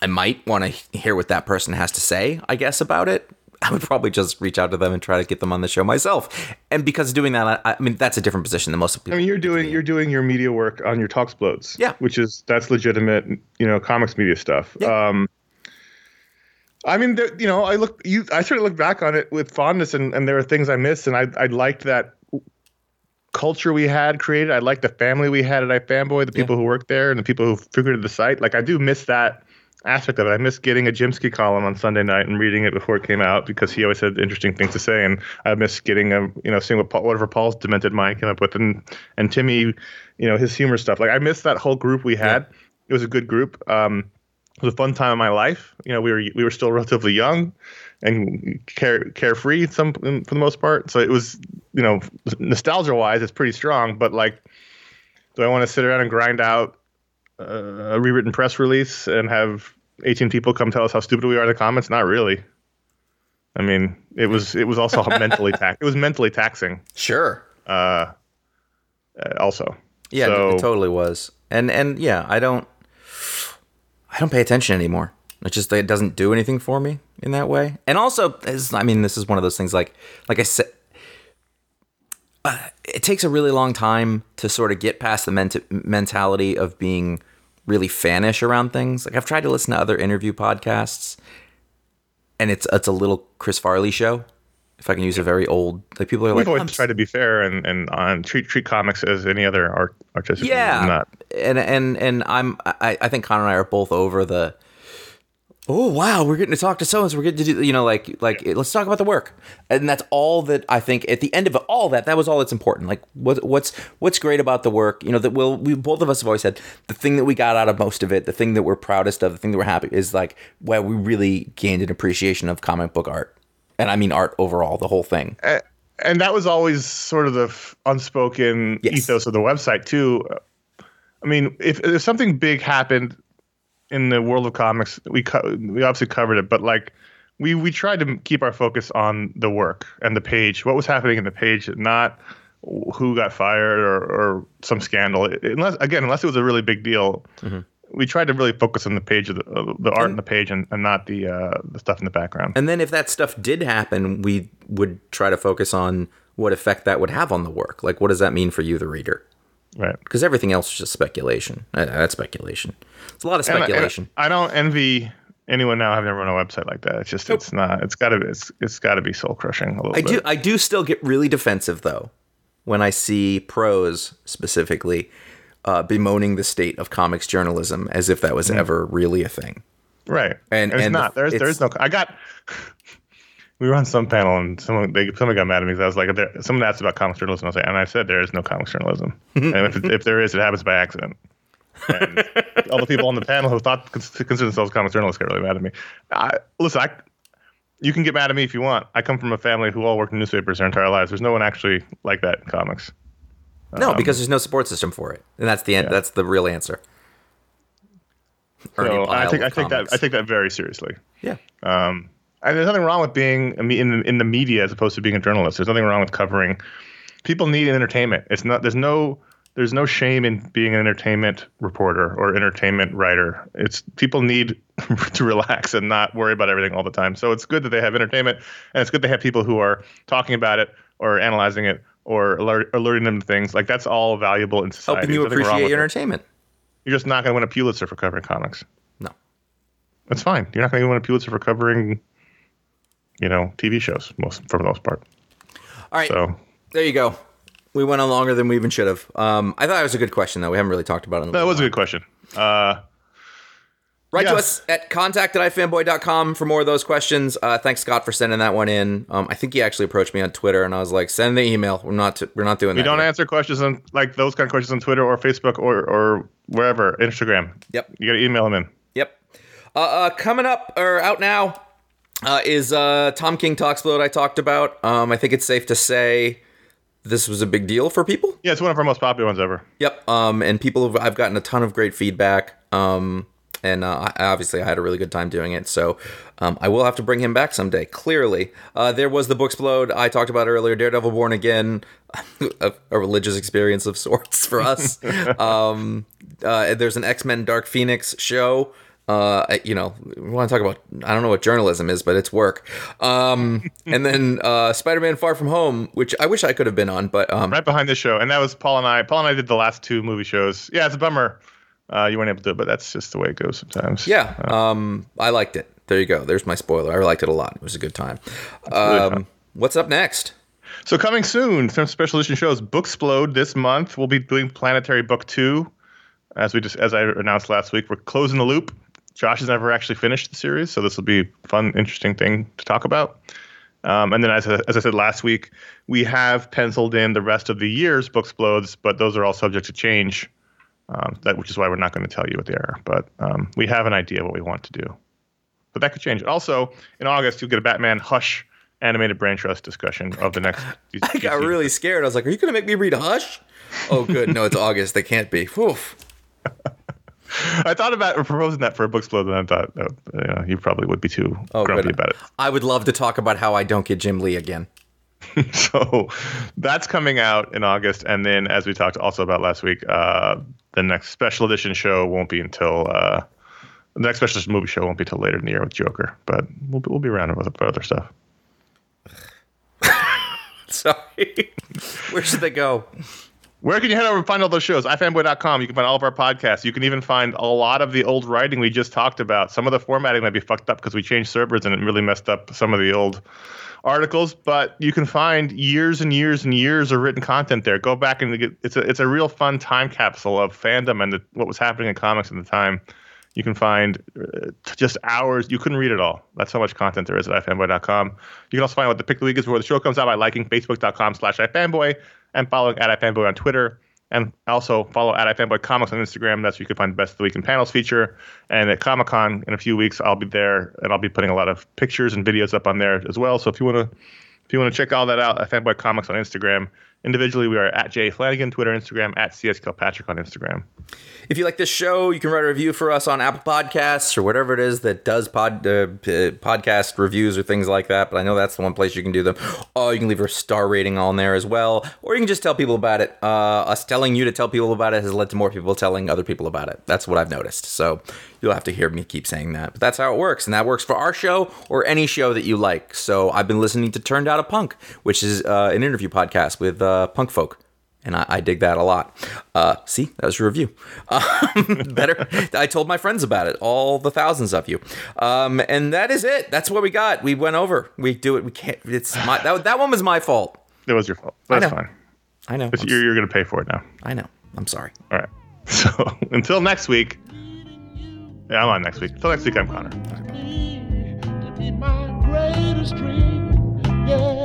I might want to hear what that person has to say, I guess, about it. I would probably just reach out to them and try to get them on the show myself. And because doing that, I, I mean, that's a different position than most people. I mean, you're doing you're doing your media work on your Talksplodes, yeah, which is that's legitimate, you know, comics media stuff. Yeah. Um, I mean, there, you know, I look you. I sort of look back on it with fondness, and, and there are things I miss, and I I liked that culture we had created. I liked the family we had at iFanboy, the people yeah. who worked there, and the people who figured the site. Like, I do miss that aspect of it. I miss getting a Jimsky column on Sunday night and reading it before it came out because he always had interesting things to say, and I miss getting a you know seeing what Paul, whatever Paul's demented mind came up with, and and Timmy, you know, his humor stuff. Like, I miss that whole group we had. Yeah. It was a good group. Um, it was a fun time in my life. You know, we were we were still relatively young and care, carefree some for the most part. So it was, you know, nostalgia wise, it's pretty strong. But like, do I want to sit around and grind out Uh, a rewritten press release and have eighteen people come tell us how stupid we are in the comments? Not really. I mean, it was it was also mentally tax. It was mentally taxing. Sure. Uh, also. Yeah, so, it totally was. And and yeah, I don't I don't pay attention anymore. It just it doesn't do anything for me in that way. And also, I mean, this is one of those things. Like like I said. Uh, it takes a really long time to sort of get past the ment- mentality of being really fanish around things. Like, I've tried to listen to other interview podcasts, and it's it's a little Chris Farley show, if I can use a very old. Like, people are We've like, always I'm try to be fair and and um, treat treat comics as any other art artistic. Yeah, not. and and and I'm I, I think Connor and I are both over the. Oh, wow, we're getting to talk to so-and-so, we're getting to do, you know, like, like yeah. let's talk about the work. And that's all that I think, at the end of it, all that, that was all that's important. Like, what, what's what's great about the work, you know, that we'll, we both of us have always said, the thing that we got out of most of it, the thing that we're proudest of, the thing that we're happy, is like, where we really gained an appreciation of comic book art. And I mean art overall, the whole thing. And, and that was always sort of the f- unspoken yes. ethos of the website, too. I mean, if, if something big happened in the world of comics, we co- we obviously covered it, but like we we tried to keep our focus on the work and the page, what was happening in the page, not who got fired or, or some scandal. It, unless again, unless it was a really big deal, mm-hmm. we tried to really focus on the page, of the, uh, the art and, in the page, and, and not the uh, the stuff in the background. And then if that stuff did happen, we would try to focus on what effect that would have on the work. Like, what does that mean for you, the reader? Right, because everything else is just speculation. Uh, that's speculation. It's a lot of speculation. And I, and I don't envy anyone now having to run a website like that. It's just, nope. it's not. It's got to. It's it's got to be soul crushing a little I bit. I do. I do still get really defensive though when I see pros specifically uh, bemoaning the state of comics journalism as if that was mm-hmm. ever really a thing. Right, and there's and not. The, there's there's no. I got. We were on some panel and someone they someone got mad at me because I was like, there, someone asked about comics journalism. I was like, and I said there is no comics journalism, and if, it, if there is, it happens by accident. And all the people on the panel who thought consider themselves comics journalists got really mad at me. I, listen, I, you can get mad at me if you want. I come from a family who all worked in newspapers their entire lives. There's no one actually like that in comics. No, um, because there's no support system for it, and that's the end. Yeah. That's the real answer. So I take I take that I take that very seriously. Yeah. Um. And there's nothing wrong with being in the, in the media as opposed to being a journalist. There's nothing wrong with covering. People need entertainment. It's not. There's no. There's no shame in being an entertainment reporter or entertainment writer. It's people need to relax and not worry about everything all the time. So it's good that they have entertainment, and it's good they have people who are talking about it or analyzing it or alert, alerting them to things. Like, that's all valuable in society. Helping you appreciate your entertainment. It. You're just not going to win a Pulitzer for covering comics. No, that's fine. You're not going to win a Pulitzer for covering, you know, T V shows most for the most part. All right. So there you go. We went on longer than we even should have. Um, I thought it was a good question, though. We haven't really talked about it. In a that was long. a good question. Uh, Write yeah. to us at contact at ifanboy dot com for more of those questions. Uh, thanks, Scott, for sending that one in. Um, I think he actually approached me on Twitter, and I was like, send the email. We're not t- we're not doing we that. We don't yet. answer questions on, like, those kind of questions on Twitter or Facebook or, or wherever, Instagram. Yep. You got to email them in. Yep. Uh, uh, coming up, or out now, Uh, is uh, Tom King Talksplode I talked about. Um, I think it's safe to say this was a big deal for people. Yeah, it's one of our most popular ones ever. Yep, um, and people have, I've gotten a ton of great feedback. Um, And uh, I, obviously I had a really good time doing it, so um, I will have to bring him back someday, clearly. Uh, there was the Booksplode I talked about earlier, Daredevil Born Again, a, a religious experience of sorts for us. um, uh, there's an X-Men Dark Phoenix show. Uh, you know, we want to talk about, I don't know what journalism is, but it's work. Um, and then uh, Spider-Man Far From Home, which I wish I could have been on. but um, Right behind this show, and that was Paul and I. Paul and I did the last two movie shows. Yeah, it's a bummer. Uh, you weren't able to do it, but that's just the way it goes sometimes. Yeah, um, I liked it. There you go. There's my spoiler. I liked it a lot. It was a good time. Um, what's up next? So coming soon, some special edition shows. Booksplode this month. We'll be doing Planetary Book Two, as we just as I announced last week. We're closing the loop. Josh has never actually finished the series, so this will be a fun, interesting thing to talk about. Um, and then, as I, as I said last week, we have penciled in the rest of the year's Booksplodes, but those are all subject to change. Um, that which is why we're not going to tell you what they are, but um, we have an idea what we want to do. But that could change. Also, in August, you'll get a Batman Hush animated brain trust discussion of the next. I D C got really scared. I was like, "Are you going to make me read Hush?" Oh, good. No, it's August. They can't be. Oof. I thought about proposing that for a Booksplode, and I thought oh, you know, you probably would be too oh, grumpy good. about it. I would love to talk about how I don't get Jim Lee again. So that's coming out in August, and then as we talked also about last week, uh, the next special edition show won't be until uh, the next special edition movie show won't be until later in the year with Joker, but we'll we'll be around with other stuff. Sorry, where should they go? Where can you head over and find all those shows? i fanboy dot com. You can find all of our podcasts. You can even find a lot of the old writing we just talked about. Some of the formatting might be fucked up because we changed servers and it really messed up some of the old articles, but you can find years and years and years of written content there. Go back and get, it's a it's a real fun time capsule of fandom and the, what was happening in comics at the time. You can find just hours. You couldn't read it all. That's how much content there is at i fanboy dot com. You can also find out what the pick of the week is before the show comes out by liking facebook dot com slash i fanboy. And following at iFanboy on Twitter. And also follow at iFanboy Comics on Instagram. That's where you can find the Best of the Week in Panels feature. And at Comic-Con in a few weeks, I'll be there. And I'll be putting a lot of pictures and videos up on there as well. So if you want to if you want to check all that out, iFanboy Comics on Instagram. Individually, we are at Jay Flanagan, Twitter, Instagram, at C S Kilpatrick on Instagram. If you like this show, you can write a review for us on Apple Podcasts or whatever it is that does pod uh, podcast reviews or things like that. But I know that's the one place you can do them. Oh, you can leave a star rating on there as well. Or you can just tell people about it. Uh, us telling you to tell people about it has led to more people telling other people about it. That's what I've noticed. So you'll have to hear me keep saying that. But that's how it works. And that works for our show or any show that you like. So I've been listening to Turned Out a Punk, which is uh, an interview podcast with... Uh, Uh, punk folk, and I, I dig that a lot. Uh, see, that was your review. Um, better, I told my friends about it, all the thousands of you. Um, and that is it. That's what we got. We went over. We do it. We can't. It's my that, that one was my fault. It was your fault. That's I fine. I know. You're, you're going to pay for it now. I know. I'm sorry. All right. So until next week. Yeah, I'm on next week. Until next week, I'm Connor. To be my greatest dream. Yeah.